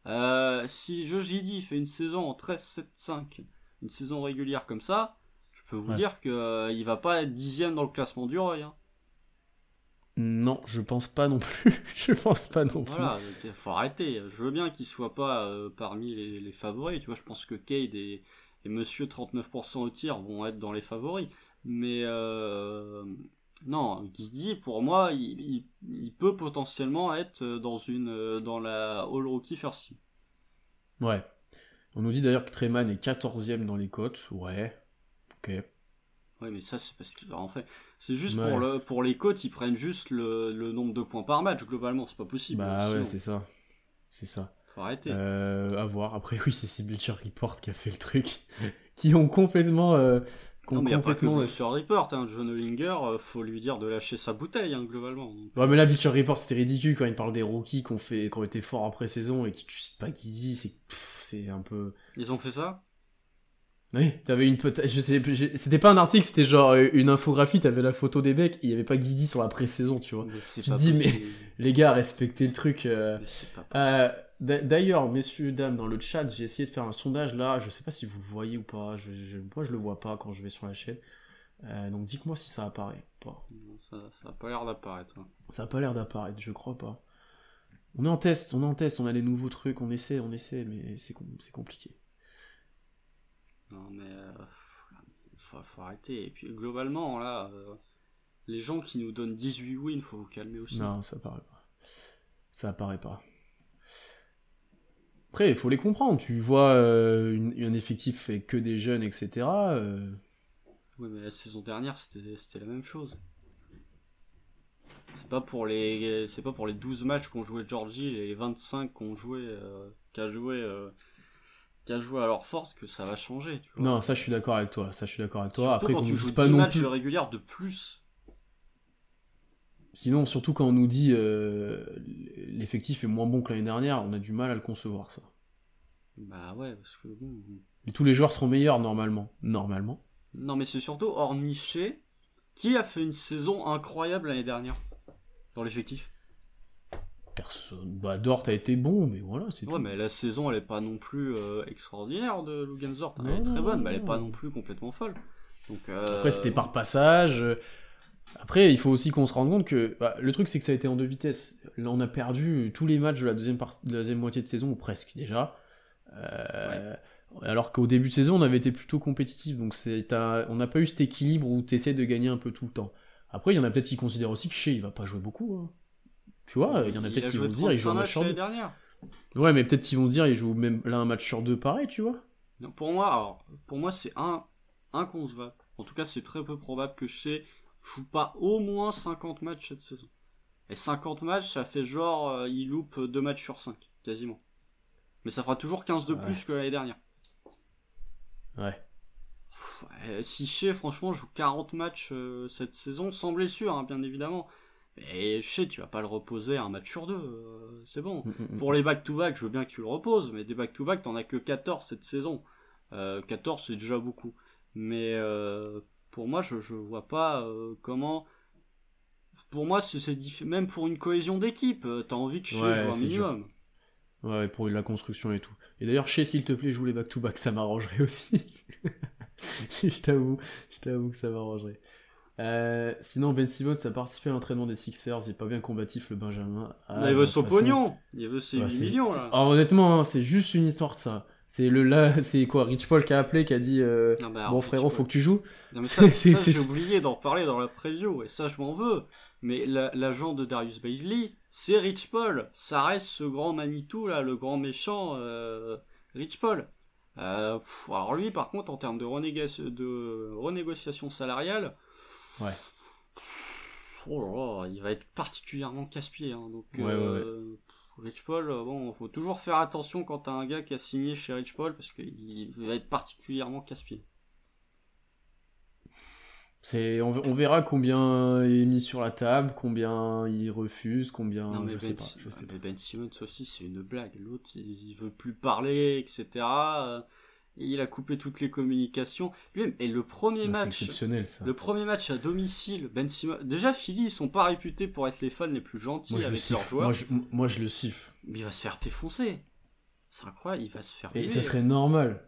Euh, si Josh Giddey fait une saison en treize sept cinq, une saison régulière comme ça, je peux vous ouais. dire qu'il euh, va pas être dixième dans le classement du Roy. Hein. Non, je pense pas non plus. je pense pas non voilà, plus. Voilà, faut arrêter. Je veux bien qu'il soit pas euh, parmi les, les favoris. Tu vois, je pense que Cade et, et Monsieur trente-neuf pour cent au tir vont être dans les favoris. Mais euh, non, Giddey, pour moi, il, il, il peut potentiellement être dans une dans la All Rookie First Team. Ouais. On nous dit d'ailleurs que Tre Mann est quatorzième dans les cotes. Ouais. Ok. Oui, mais ça, c'est parce qu'ils en fait. C'est juste ouais. pour, le, pour les cotes, ils prennent juste le, le nombre de points par match, globalement. C'est pas possible. Bah sinon. ouais, c'est ça. C'est ça. Faut arrêter. Euh, à voir. Après, oui, c'est Bleacher Report qui a fait le truc. qui ont complètement. Euh, non, mais il n'y a pas que Bleacher Report. Hein. John Hollinger, euh, faut lui dire de lâcher sa bouteille, hein, globalement. Donc... Ouais, mais là, Bleacher Report, c'était ridicule quand il parle des rookies qui ont fait... qu'on été forts après saison et qui tu sais pas qui dit. C'est... Pff, c'est un peu. Ils ont fait ça? Oui, t'avais une pote... je sais plus, je... c'était pas un article, c'était genre une infographie, t'avais la photo des mecs, il y avait pas Giddey sur la pré-saison, tu vois. Je te dis, mais les gars, respectez le truc. Euh... Euh, d'ailleurs, messieurs, dames, dans le chat, j'ai essayé de faire un sondage là, je sais pas si vous le voyez ou pas, je, je... moi je le vois pas quand je vais sur la chaîne, euh, donc dites-moi si ça apparaît ou pas. Ça, ça a pas l'air d'apparaître. Hein. Ça a pas l'air d'apparaître, je crois pas. On est en test, on est en test, on a des nouveaux trucs, on essaie, on essaie, mais c'est, com... c'est compliqué. Non mais euh, faut, faut arrêter. Et puis globalement là, euh, les gens qui nous donnent dix-huit wins, faut vous calmer aussi. Non, ça apparaît pas. Ça apparaît pas. Après, il faut les comprendre. Tu vois, euh, une, un effectif fait que des jeunes, et cetera. Euh... Oui, mais la saison dernière, c'était, c'était la même chose. C'est pas pour les, c'est pas pour les douze matchs qu'ont joué Georgie et les vingt-cinq qu'ont joué, euh, qu'a joué. Euh... qui a joué à leur force que ça va changer. Tu vois. Non, ça je suis d'accord avec toi. Ça je suis d'accord avec toi. Surtout après, quand tu joues pas dix matchs plus... réguliers de plus. Sinon, surtout quand on nous dit euh, l'effectif est moins bon que l'année dernière, on a du mal à le concevoir ça. Bah ouais, parce que bon. Mais tous les joueurs seront meilleurs normalement. Normalement. Non, mais c'est surtout hormis Shai, qui a fait une saison incroyable l'année dernière dans l'effectif. Personne. Bah, Dort a été bon, mais voilà, c'est ouais, tout. Ouais, mais la saison, elle est pas non plus euh, extraordinaire de Luguentz Dort. Elle non, est très bonne, non, mais elle est pas non plus complètement folle. Donc, euh... Après, c'était par passage. Après, il faut aussi qu'on se rende compte que bah, le truc, c'est que ça a été en deux vitesses. Là, on a perdu tous les matchs de la deuxième, part... de la deuxième moitié de saison, ou presque déjà. Euh... Ouais. Alors qu'au début de saison, on avait été plutôt compétitif. Donc, c'est un... on n'a pas eu cet équilibre où tu essaies de gagner un peu tout le temps. Après, il y en a peut-être qui considèrent aussi que Shai, il va pas jouer beaucoup. Hein. Tu vois, il y en a peut-être a qui vont dire ils jouent un match sur deux. Ouais, mais peut-être qu'ils vont dire ils jouent même là un match sur deux pareil, tu vois. Non, pour moi, alors, pour moi c'est un inconcevable. En tout cas, c'est très peu probable que Shai joue pas au moins cinquante matchs cette saison. Et cinquante matchs, ça fait genre euh, il loupe deux matchs sur cinq quasiment. Mais ça fera toujours quinze de ouais. plus que l'année dernière. Ouais. Pff, euh, si Shai franchement joue quarante matchs euh, cette saison sans blessure, hein, bien évidemment. Mais Shai, tu vas pas le reposer un match sur deux, euh, c'est bon. Mmh, mmh. Pour les back-to-back, je veux bien que tu le reposes, mais des back-to-back, t'en as que quatorze cette saison. Euh, quatorze, c'est déjà beaucoup. Mais euh, pour moi, je, je vois pas euh, comment... Pour moi, c'est, c'est diff... même pour une cohésion d'équipe, euh, t'as envie que Shai ouais, joue un minimum. Dur. Ouais, pour la construction et tout. Et d'ailleurs, Shai, s'il te plaît, joue les back-to-back, ça m'arrangerait aussi. je t'avoue, je t'avoue que ça m'arrangerait. Euh, sinon Ben Simmons a participé à l'entraînement des Sixers, il est pas bien combatif le Benjamin. Ah, là, il veut son façon... pognon, il veut ses bah, huit millions là. Alors, honnêtement, hein, c'est juste une histoire de ça. C'est le là, c'est quoi Rich Paul qui a appelé, qui a dit euh, non, bah, bon frérot, faut que tu joues. Non, mais ça, c'est, ça c'est... j'ai oublié d'en parler dans la preview et ça je m'en veux. Mais la, l'agent de Darius Bazley, c'est Rich Paul. Ça reste ce grand Manitou là, le grand méchant euh, Rich Paul. Euh, pff, alors lui, par contre, en termes de, renéga- de renégociation salariale. Ouais. Oh là là, il va être particulièrement casse-pied. Hein, donc, ouais, euh, ouais, ouais. Rich Paul, bon, faut toujours faire attention quand t'as un gars qui a signé chez Rich Paul parce qu'il va être particulièrement casse-pied. C'est, on, on verra combien est mis sur la table, combien il refuse, combien. Non, mais je, ben, sais pas, je sais pas. Mais Ben Simmons aussi, c'est une blague. L'autre, il, il veut plus parler, et cetera. Et il a coupé toutes les communications. Lui-même, et le premier bah, match, le premier match à domicile, Ben Simmons. Déjà, Philly, ils sont pas réputés pour être les fans les plus gentils moi, avec le leurs joueurs. Moi je, moi, je le siffle. Mais il va se faire défoncer. C'est incroyable, il va se faire. Et ça serait normal.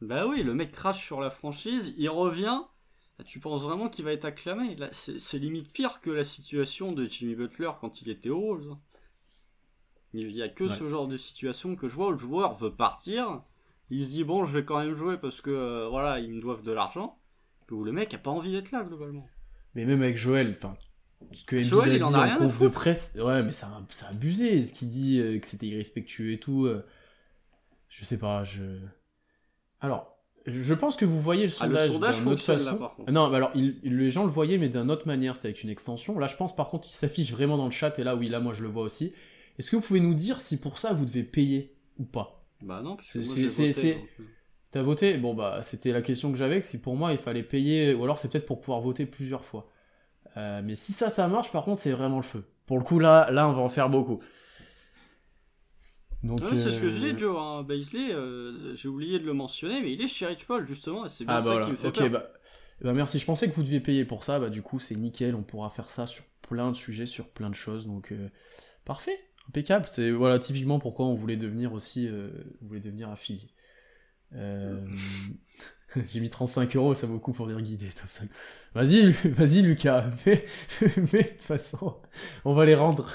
Bah oui, le mec crache sur la franchise, il revient. Là, tu penses vraiment qu'il va être acclamé? Là, c'est, c'est limite pire que la situation de Jimmy Butler quand il était aux Wolves. Il y a que ouais. ce genre de situation que je vois où le joueur veut partir. Il se dit bon, je vais quand même jouer parce que euh, voilà, ils me doivent de l'argent. Ou le mec a pas envie d'être là globalement. Mais même avec Joël, enfin, ce que Embiid a dit en, en conf de presse, ouais, mais ça, ça a abusé. Ce qu'il dit euh, que c'était irrespectueux et tout, euh, je sais pas. Je alors Je pense que vous voyez le sondage, ah, le sondage d'une autre façon. Là, non, bah alors il, il, les gens le voyaient, mais d'une autre manière, c'était avec une extension. Là, je pense par contre, il s'affiche vraiment dans le chat. Et là, oui, là, moi, je le vois aussi. Est-ce que vous pouvez nous dire si pour ça, vous devez payer ou pas ? Bah non, parce que c'est, moi, j'ai c'est, voté. C'est... T'as voté ? Bon, bah, c'était la question que j'avais, que si pour moi, il fallait payer, ou alors c'est peut-être pour pouvoir voter plusieurs fois. Euh, mais si ça, ça marche, par contre, c'est vraiment le feu. Pour le coup, là, là on va en faire beaucoup. Donc, ouais, euh... c'est ce que je dis, Joe, hein. Baisley, euh, j'ai oublié de le mentionner, mais il est chez Rich Paul, justement, et c'est bien ah, ça bah, voilà. qui me fait okay, peur. Bah, bah merci, je pensais que vous deviez payer pour ça, bah du coup, c'est nickel, on pourra faire ça sur plein de sujets, sur plein de choses, donc euh, parfait, impeccable. C'est voilà, typiquement pourquoi on voulait devenir aussi, euh, on voulait devenir affilié. Euh... J'ai mis trente-cinq euros, ça vaut le coup pour venir guider. Top cinq. Vas-y, vas-y Lucas, mais de toute façon, on va les rendre.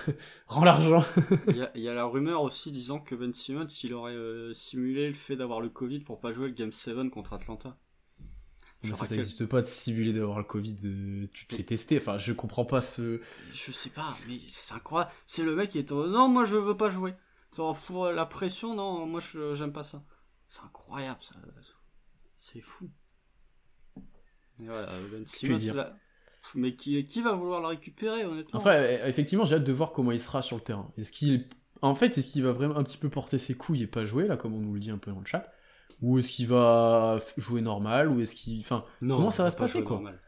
Rends l'argent. Il y, y a la rumeur aussi disant que Ben Simmons, il aurait euh, simulé le fait d'avoir le Covid pour pas jouer le Game sept contre Atlanta. Genre ça n'existe quel... pas de simuler d'avoir le Covid, euh, tu te fais tester. Enfin, je comprends pas ce. Je sais pas, mais c'est incroyable. C'est le mec qui est. Non, moi je veux pas jouer. Pour la pression, non, moi je, j'aime pas ça. C'est incroyable ça. C'est fou. Et voilà, Ben Simmons, là... mais qui, qui va vouloir la récupérer, honnêtement ? Après, effectivement, j'ai hâte de voir comment il sera sur le terrain. Est-ce qu'il, en fait, est-ce qu'il va vraiment un petit peu porter ses couilles et pas jouer, là, comme on nous le dit un peu dans le chat ? Ou est-ce qu'il va jouer normal ? Ou est-ce qu'il, enfin, non, comment ça va se passer, quoi ? Normal.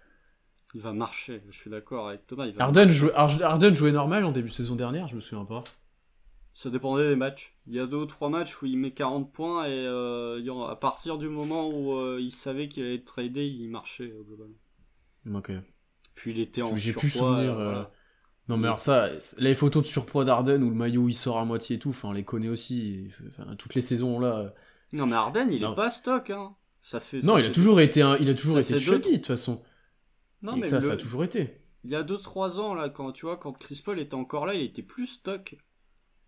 Il va marcher. Je suis d'accord avec Thomas. Il va Harden, jouer... Harden jouait normal en début de saison dernière, je me souviens pas. Ça dépendait des matchs. Il y a deux ou trois matchs où il met quarante points et euh, à partir du moment où euh, il savait qu'il allait être tradé, il marchait euh, globalement. Ok. Puis il était en j'ai surpoids. J'ai plus souvenir. Euh, voilà. Non mais alors ça, les photos de surpoids d'Arden où le maillot il sort à moitié et tout, enfin on les connaît aussi. Enfin, toutes les saisons là. Non mais Arden il non. est pas stock hein. Ça fait. Ça non fait il a toujours été un, il a toujours été chubby de toute façon. Non et mais ça le... ça a toujours été. Il y a deux trois ans là quand tu vois quand Chris Paul était encore là, il était plus stock.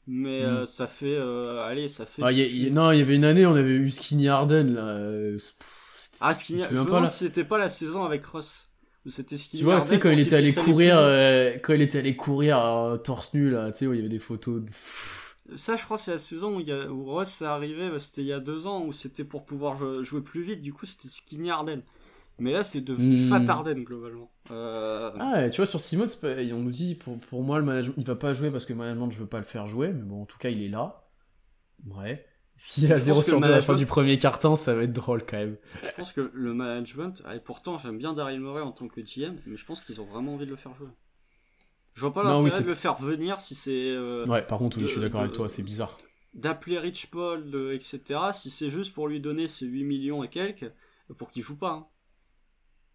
Mais mmh. euh, ça fait euh, allez ça fait ah, y a, y a, non il y avait une année on avait eu Skinny Harden là euh, pff, ah Skinny je me demande là. C'était pas la saison avec Ross où c'était Skinny tu vois tu sais quand il était allé courir euh, quand il était allé courir euh, torse nu là tu sais où il y avait des photos de... ça je crois c'est la saison où, y a, où Ross est arrivé bah, c'était il y a deux ans où c'était pour pouvoir jouer, jouer plus vite du coup c'était Skinny Harden mais là c'est devenu mmh. Fat Harden globalement euh... ah tu vois sur Simmons on nous dit pour, pour moi le management il va pas jouer parce que management je veux pas le faire jouer mais bon en tout cas il est là ouais s'il a zéro sur deux management... à la fin du premier quart-temps ça va être drôle quand même je pense que le management et pourtant j'aime bien Daryl Morey en tant que G M mais je pense qu'ils ont vraiment envie de le faire jouer je vois pas l'intérêt non, oui, de le faire venir si c'est euh, ouais par contre oui, de, je suis d'accord de, avec toi c'est bizarre d'appeler Rich Paul de, etc si c'est juste pour lui donner ses huit millions et quelques pour qu'il joue pas hein.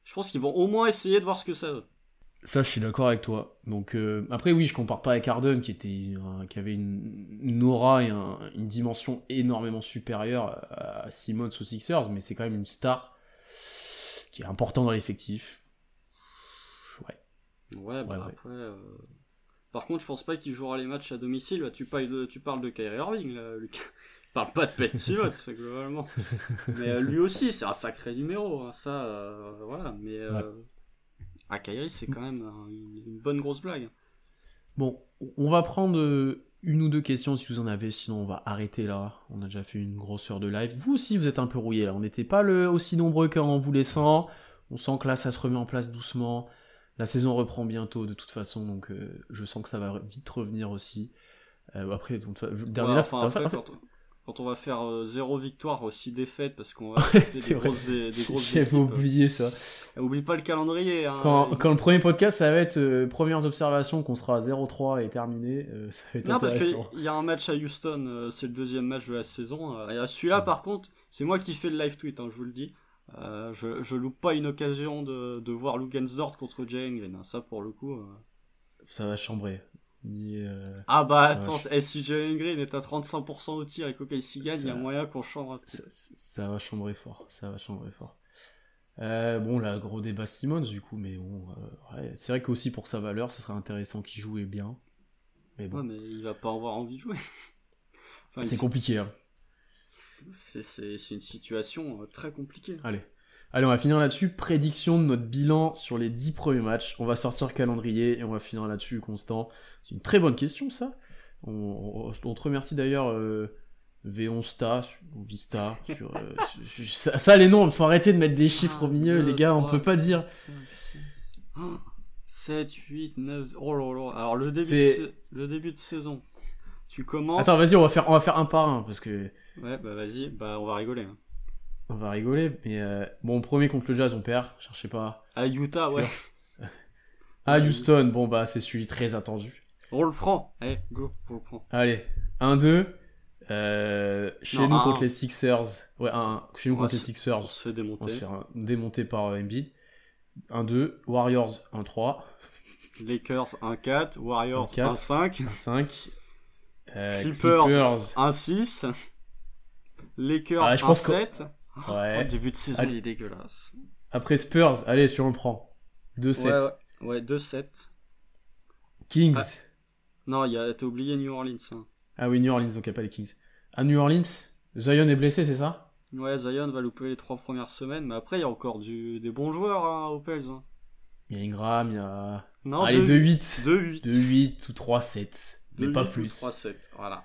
Je pense qu'ils vont au moins essayer de voir ce que ça donne. Ça, je suis d'accord avec toi. Donc, euh, après, oui, je compare pas avec Harden, qui, était, euh, qui avait une, une aura et un, une dimension énormément supérieure à Simmons aux Sixers, mais c'est quand même une star qui est importante dans l'effectif. Ouais. Ouais, bah ouais, après... Ouais. Euh... Par contre, je pense pas qu'il jouera les matchs à domicile. Là, tu, parles de, tu parles de Kyrie Irving, là, Lucas. Parle pas de Ben Simmons, globalement. Mais euh, lui aussi, c'est un sacré numéro. Hein, ça, euh, voilà. Mais euh, ouais. à Kyrie, c'est quand même euh, une bonne grosse blague. Bon, on va prendre une ou deux questions si vous en avez. Sinon, on va arrêter là. On a déjà fait une grosse heure de live. Vous aussi, vous êtes un peu rouillés là. On n'était pas le, aussi nombreux qu'en vous laissant. On sent que là, ça se remet en place doucement. La saison reprend bientôt, de toute façon. Donc, euh, je sens que ça va vite revenir aussi. Euh, après, donc, dernier ouais, enfin, live, c'est... Après, après... Quand on va faire euh, zéro victoire, aussi défaite, parce qu'on va ouais, des, grosses, des, des grosses défaites. J'avais oublié ça. Oublie pas le calendrier. Hein, quand, et... quand le premier podcast, ça va être euh, premières observations, qu'on sera à zéro trois et terminé. Euh, ça va être non, parce qu'il y a un match à Houston, euh, c'est le deuxième match de la saison. Euh, et celui-là, ouais. par contre, c'est moi qui fais le live tweet, hein, je vous le dis. Euh, je, je loupe pas une occasion de, de voir Lugens Dort contre Jalen Green. Hein. Ça, pour le coup... Euh... Ça va chambrer. Euh... Ah bah attends, va... eh, si Jalen Green est à trente-cinq pour cent au tir et qu'O K C gagne, il y a moyen qu'on chambre. Ça, ça va chambrer fort, ça va chambrer fort. Euh, bon là, gros débat Simmons du coup, mais bon, euh, ouais, c'est vrai qu'aussi pour sa valeur, ça serait intéressant qu'il joue et bien. Mais bon, ouais, mais il va pas avoir envie de jouer. Enfin, c'est il... compliqué. Hein. C'est, c'est, c'est une situation euh, très compliquée. Allez. Allez, on va finir là-dessus. Prédiction de notre bilan sur les dix premiers matchs. On va sortir le calendrier et on va finir là-dessus, Constant. C'est une très bonne question, ça. On, on, on te remercie d'ailleurs, euh, V onze T A ou Vista sur, euh, sur, sur ça, ça les noms, il faut arrêter de mettre des chiffres ah, au milieu deux, les gars, trois, on peut pas dire cinq, six, sept, huit, neuf. Oh là là. Alors le début de, le début de saison. Tu commences. Attends, vas-y, on va faire on va faire un par un parce que ouais, bah vas-y, bah on va rigoler. Hein. On va rigoler mais euh... bon, premier contre le Jazz on perd, cherchez pas. À Utah, c'est ouais. À Houston, bon bah c'est celui très attendu. On le prend. Allez, go, on le prend. Allez, un deux. Euh, chez non, nous un, contre un. les Sixers, ouais, un, chez nous on contre va, les Sixers, on se fait démonter, on se fait un, démonter par euh, Embiid, un deux, Warriors un trois, Lakers un quatre, Warriors un cinq, euh, Clippers un six, Lakers ah, un sept. Oh, ouais. Le début de saison allez. Il est dégueulasse. Après Spurs, allez, si on le prend, deux sept. Ouais, ouais, deux sept. Kings. Ah. Non, y a, t'as oublié New Orleans. Hein. Ah oui, New Orleans, donc il n'y a pas les Kings. À New Orleans, Zion est blessé, c'est ça ? Ouais, Zion va louper les trois premières semaines, mais après, il y a encore du, des bons joueurs hein, aux Pels. Hein. Il y a Ingram, il y a... Non, allez, deux huit. deux huit ou trois sept, mais pas plus. trois sept, voilà.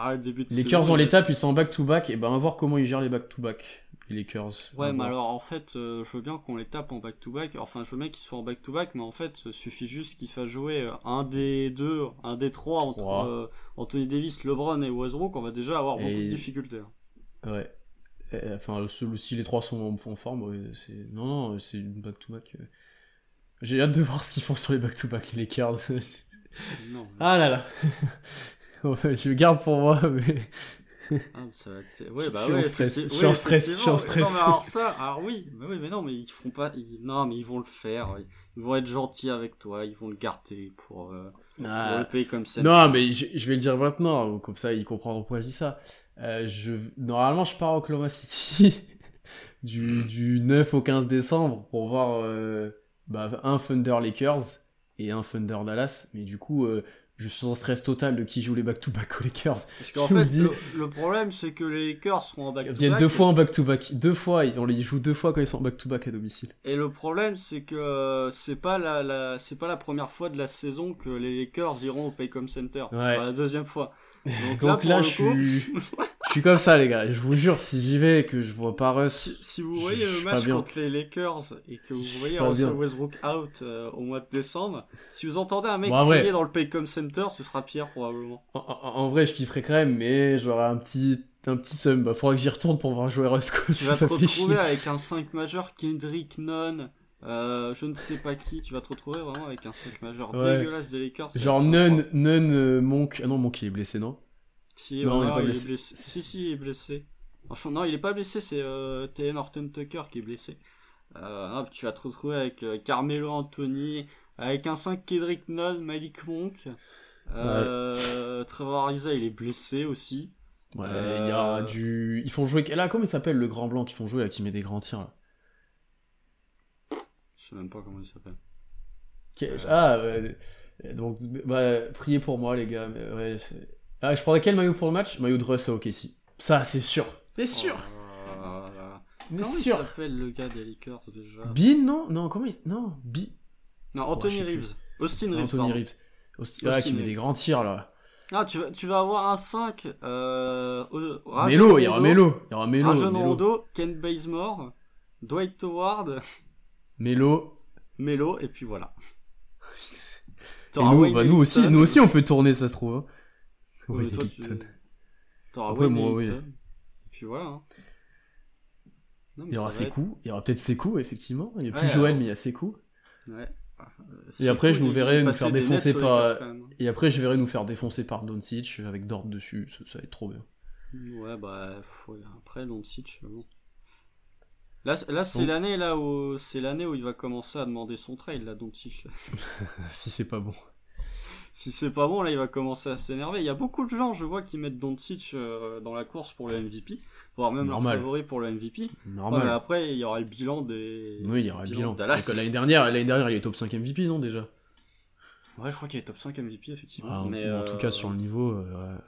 Ah, le début de les Lakers, on les tape, ils sont en back-to-back, et ben on va voir comment ils gèrent les back-to-back, les Lakers. Ouais, mais voir. Alors, en fait, euh, je veux bien qu'on les tape en back-to-back, enfin, je veux bien qu'ils soient en back-to-back, mais en fait, il suffit juste qu'ils fassent jouer un des deux, un des trois entre euh, Anthony Davis, LeBron et Westbrook, on va déjà avoir et... beaucoup de difficultés. Ouais. Et, enfin, si les trois sont en forme, ouais, c'est... Non, non, c'est une back-to-back. J'ai hâte de voir ce qu'ils font sur les back-to-back, les Lakers. Non. Ah là là. Je le garde pour moi, mais. Ah, ça va être... ouais, bah, je suis ouais, en stress, je suis en stress, je suis en stress. Non, mais alors ça, alors oui, mais, oui, mais non, mais ils feront pas. Ils... Non, mais ils vont le faire. Ils vont être gentils avec toi, ils vont le garder pour, euh, ah. pour le payer comme ça. Non, mais je, je vais le dire maintenant, comme ça ils comprendront pourquoi je dis ça. Euh, je... Normalement, je pars à Oklahoma City du, du neuf au quinze décembre pour voir euh, bah, un Thunder Lakers et un Thunder Dallas, mais du coup. Euh, Je suis en stress total de qui joue les back-to-back aux Lakers. Parce qu'en fait, dit... le, le problème, c'est que les Lakers seront en back-to-back. Ils viennent deux et... fois en back-to-back. Deux fois, on les joue deux fois quand ils sont en back-to-back à domicile. Et le problème, c'est que c'est pas la, la, c'est pas la première fois de la saison que les Lakers iront au Paycom Center. Ouais. C'est la deuxième fois. Donc, Donc là, là je, coup... suis... je suis comme ça, les gars. Je vous jure, si j'y vais et que je vois pas Russ... Si, si vous voyez je, le match contre les Lakers et que vous voyez Russell Westbrook out euh, au mois de décembre, si vous entendez un mec bon, crier vrai. Dans le Paycom Center, ce sera Pierre, probablement. En, en, en vrai, je kifferais quand même, mais j'aurais un petit, un petit seum. Bah, faudra que j'y retourne pour voir jouer Russ. Tu si vas te retrouver avec un cinq majeur, Kendrick Nunn... Euh, je ne sais pas qui, tu vas te retrouver vraiment avec un cinq majeur ouais. dégueulasse des Lakers. Genre Nunn, Nunn, euh, Monk. Ah non, Monk il est blessé, non ? Si, non, euh, il, non, est, pas il blessé. Est blessé. Si, si, il est blessé. Non, il est pas blessé, c'est euh, T N Horton Tucker qui est blessé. Euh, hop, tu vas te retrouver avec euh, Carmelo Anthony, avec un cinq Kendrick Nunn, Malik Monk. Euh, ouais. Trevor Ariza, il est blessé aussi. Ouais, euh... y a du... Ils font jouer. Là, comment il s'appelle le grand blanc qu'ils font jouer là, qui met des grands tirs là ? Je sais même pas comment il s'appelle. Okay. Euh... Ah, ouais. Donc, bah, priez pour moi, les gars. Mais, ouais, ah, je prendrais quel maillot pour le match ? Maillot de Russ à O K C. Ça, c'est sûr. C'est sûr. Oh, mais comment sûr. Comment il s'appelle le gars des Lakers déjà ? Bean, non ? Non, comment il Non, Bean. Non, Anthony oh, Reeves. Austin Reeves. Anthony pardon. Reeves. Austin... Ah, Austin qui Reeves. Met des grands tirs, là. Ah, tu vas, tu vas avoir un cinq. Euh... Melo, il y aura Melo. Il y aura Melo. Rajon Rondo, Kent Bazemore, Dwight Howard. Melo. Melo, et puis voilà. Et nous, bah nous, aussi, nous aussi, on peut tourner, ça se trouve. Hein. Ouais, ouais, toi, tu... T'auras Wade Ellington. Oui. Et puis voilà. Hein. Non, il y aura Sekou. Être... Il y aura peut-être Sekou, effectivement. Il n'y a plus ouais, Joël, alors... mais il y a Sekou. Ouais. Et après, je nous verrai nous faire défoncer par... Et après, je verrai nous faire défoncer par Doncic avec Dort dessus. Ça, ça va être trop bien. Ouais, bah, faut... après, Doncic, bon. Là, là c'est, donc, l'année, là où, c'est l'année où il va commencer à demander son trade, là, Doncic. Si c'est pas bon. Si c'est pas bon, là, il va commencer à s'énerver. Il y a beaucoup de gens, je vois, qui mettent Doncic euh, dans la course pour le M V P, voire même leur favori pour le M V P. Normal. Ouais, mais après, il y aura le bilan des. Oui, il y aura le bilan. Dallas. L'année dernière, l'année dernière, il est top cinq M V P, non, déjà ? Ouais, je crois qu'il est top cinq M V P, effectivement. Ouais, mais en, euh... en tout cas, sur le niveau. Euh...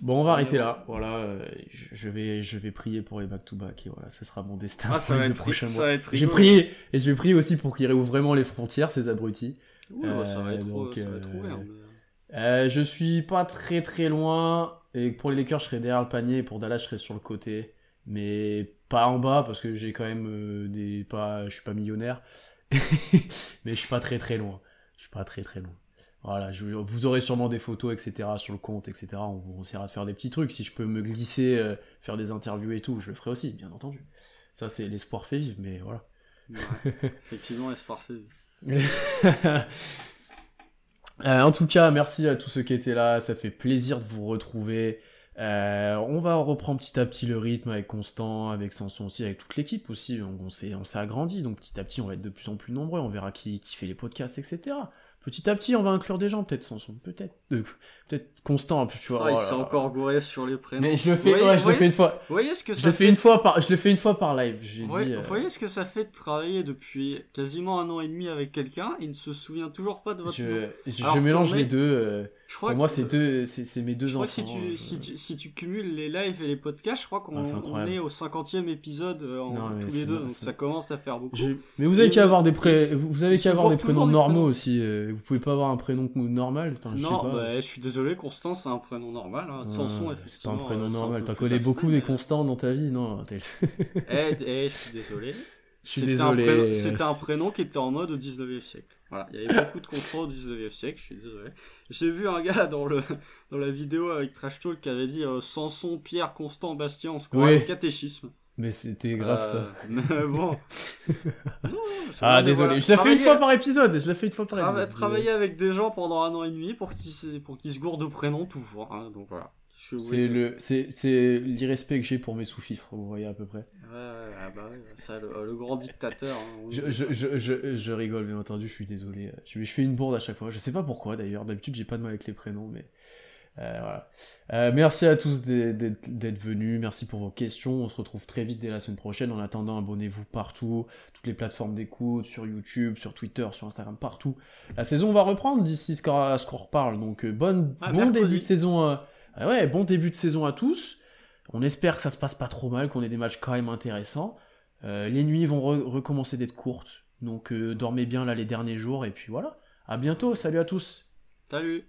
Bon, on va arrêter ouais, ouais. là. Voilà, je vais, je vais prier pour les back-to-back et voilà, ça sera mon destin. Ah, ça va être prochain ri- mois. Ça va être rigolo. J'ai prié et je vais prier aussi pour qu'ils réouvrent vraiment les frontières, ces abrutis. Ouais, euh, ça va être, donc, ça va être euh, ouvert. Mais... Euh, je suis pas très très loin. Et pour les Lakers, je serais derrière le panier. Et pour Dallas, je serais sur le côté. Mais pas en bas, parce que j'ai quand même des... pas... je suis pas millionnaire. Mais je suis pas très très loin. Je suis pas très très loin. Voilà, je... vous aurez sûrement des photos, et cetera, sur le compte, et cetera. On, on essaiera de faire des petits trucs. Si je peux me glisser, euh, faire des interviews et tout, je le ferai aussi, bien entendu. Ça, c'est l'espoir fait vivre, mais voilà. Ouais, effectivement, l'espoir fait vivre. Euh, en tout cas, merci à tous ceux qui étaient là. Ça fait plaisir de vous retrouver. Euh, on va reprendre petit à petit le rythme avec Constant, avec Sanson aussi, avec toute l'équipe aussi. On, on, s'est, on s'est agrandi, donc petit à petit, on va être de plus en plus nombreux. On verra qui, qui fait les podcasts, et cetera. Petit à petit, on va inclure des gens. Peut-être Sanson, peut-être, euh, peut-être Constant. Tu vois, ah, il s'est oh encore gouré sur les prénoms. Mais je le fais, voyez, ouais, je voyez, le fais une fois. Voyez ce que ça je fait. Une fois par, je le fais une fois par live. J'ai voyez, dit, euh... voyez ce que ça fait de travailler depuis quasiment un an et demi avec quelqu'un. Il ne se souvient toujours pas de votre je, nom. Je, Alors, je mélange les deux. Euh, je crois pour moi, que, c'est deux, c'est, c'est mes deux enfants. Je crois que si tu, euh, si tu, si tu cumules les lives et les podcasts, je crois qu'on ah, on est au cinquantième épisode euh, en, non, tous les deux. Donc ça commence à faire beaucoup. Je... Mais vous avez qu'à avoir des prénoms normaux aussi. Vous pouvez pas avoir un prénom normal. Enfin, je non, sais pas. Bah, je suis désolé, Constant, c'est un prénom normal. Hein. Ouais, Sanson, effectivement. C'est un prénom euh, normal. T'en connais beaucoup des Constants dans ta vie, non? Eh, hey, hey, je suis désolé. Je suis c'était désolé. Un prénom, c'était un prénom qui était en mode au dix-neuvième siècle. Voilà, il y avait beaucoup de Constants au dix-neuvième siècle, je suis désolé. J'ai vu un gars dans, le, dans la vidéo avec Trash Talk qui avait dit euh, Sanson, Pierre, Constant, Bastien, on se croit oui. Catéchisme. Mais c'était grave euh, ça. Bon. non, ah désolé, voilà. je l'ai fait une fois par épisode, je l'ai fait une fois par Tra- épisode. Travailler avec des gens pendant un an et demi pour qu'ils pour qu'ils se gourdent de prénoms toujours. Hein. Donc voilà. C'est le c'est c'est l'irrespect que j'ai pour mes sous-fifres, vous voyez à peu près. Ouais, ouais bah ouais, ça le, le grand dictateur. Hein, oui. je, je je je je rigole bien entendu, je suis désolé. Je, je fais une bourde à chaque fois. Je sais pas pourquoi d'ailleurs. D'habitude j'ai pas de mal avec les prénoms, mais. Euh, voilà. euh, merci à tous d'être, d'être, d'être venus, merci pour vos questions, on se retrouve très vite dès la semaine prochaine. En attendant, abonnez-vous partout, toutes les plateformes d'écoute, sur YouTube, sur Twitter, sur Instagram, partout. La saison va reprendre d'ici ce qu'on, ce qu'on reparle, donc euh, bonne, ah, bon mercredi. début de saison à... ah, ouais, bon début de saison à tous, on espère que ça se passe pas trop mal, qu'on ait des matchs quand même intéressants. Euh, les nuits vont re- recommencer d'être courtes, donc euh, dormez bien là les derniers jours, et puis voilà, à bientôt, salut à tous. Salut.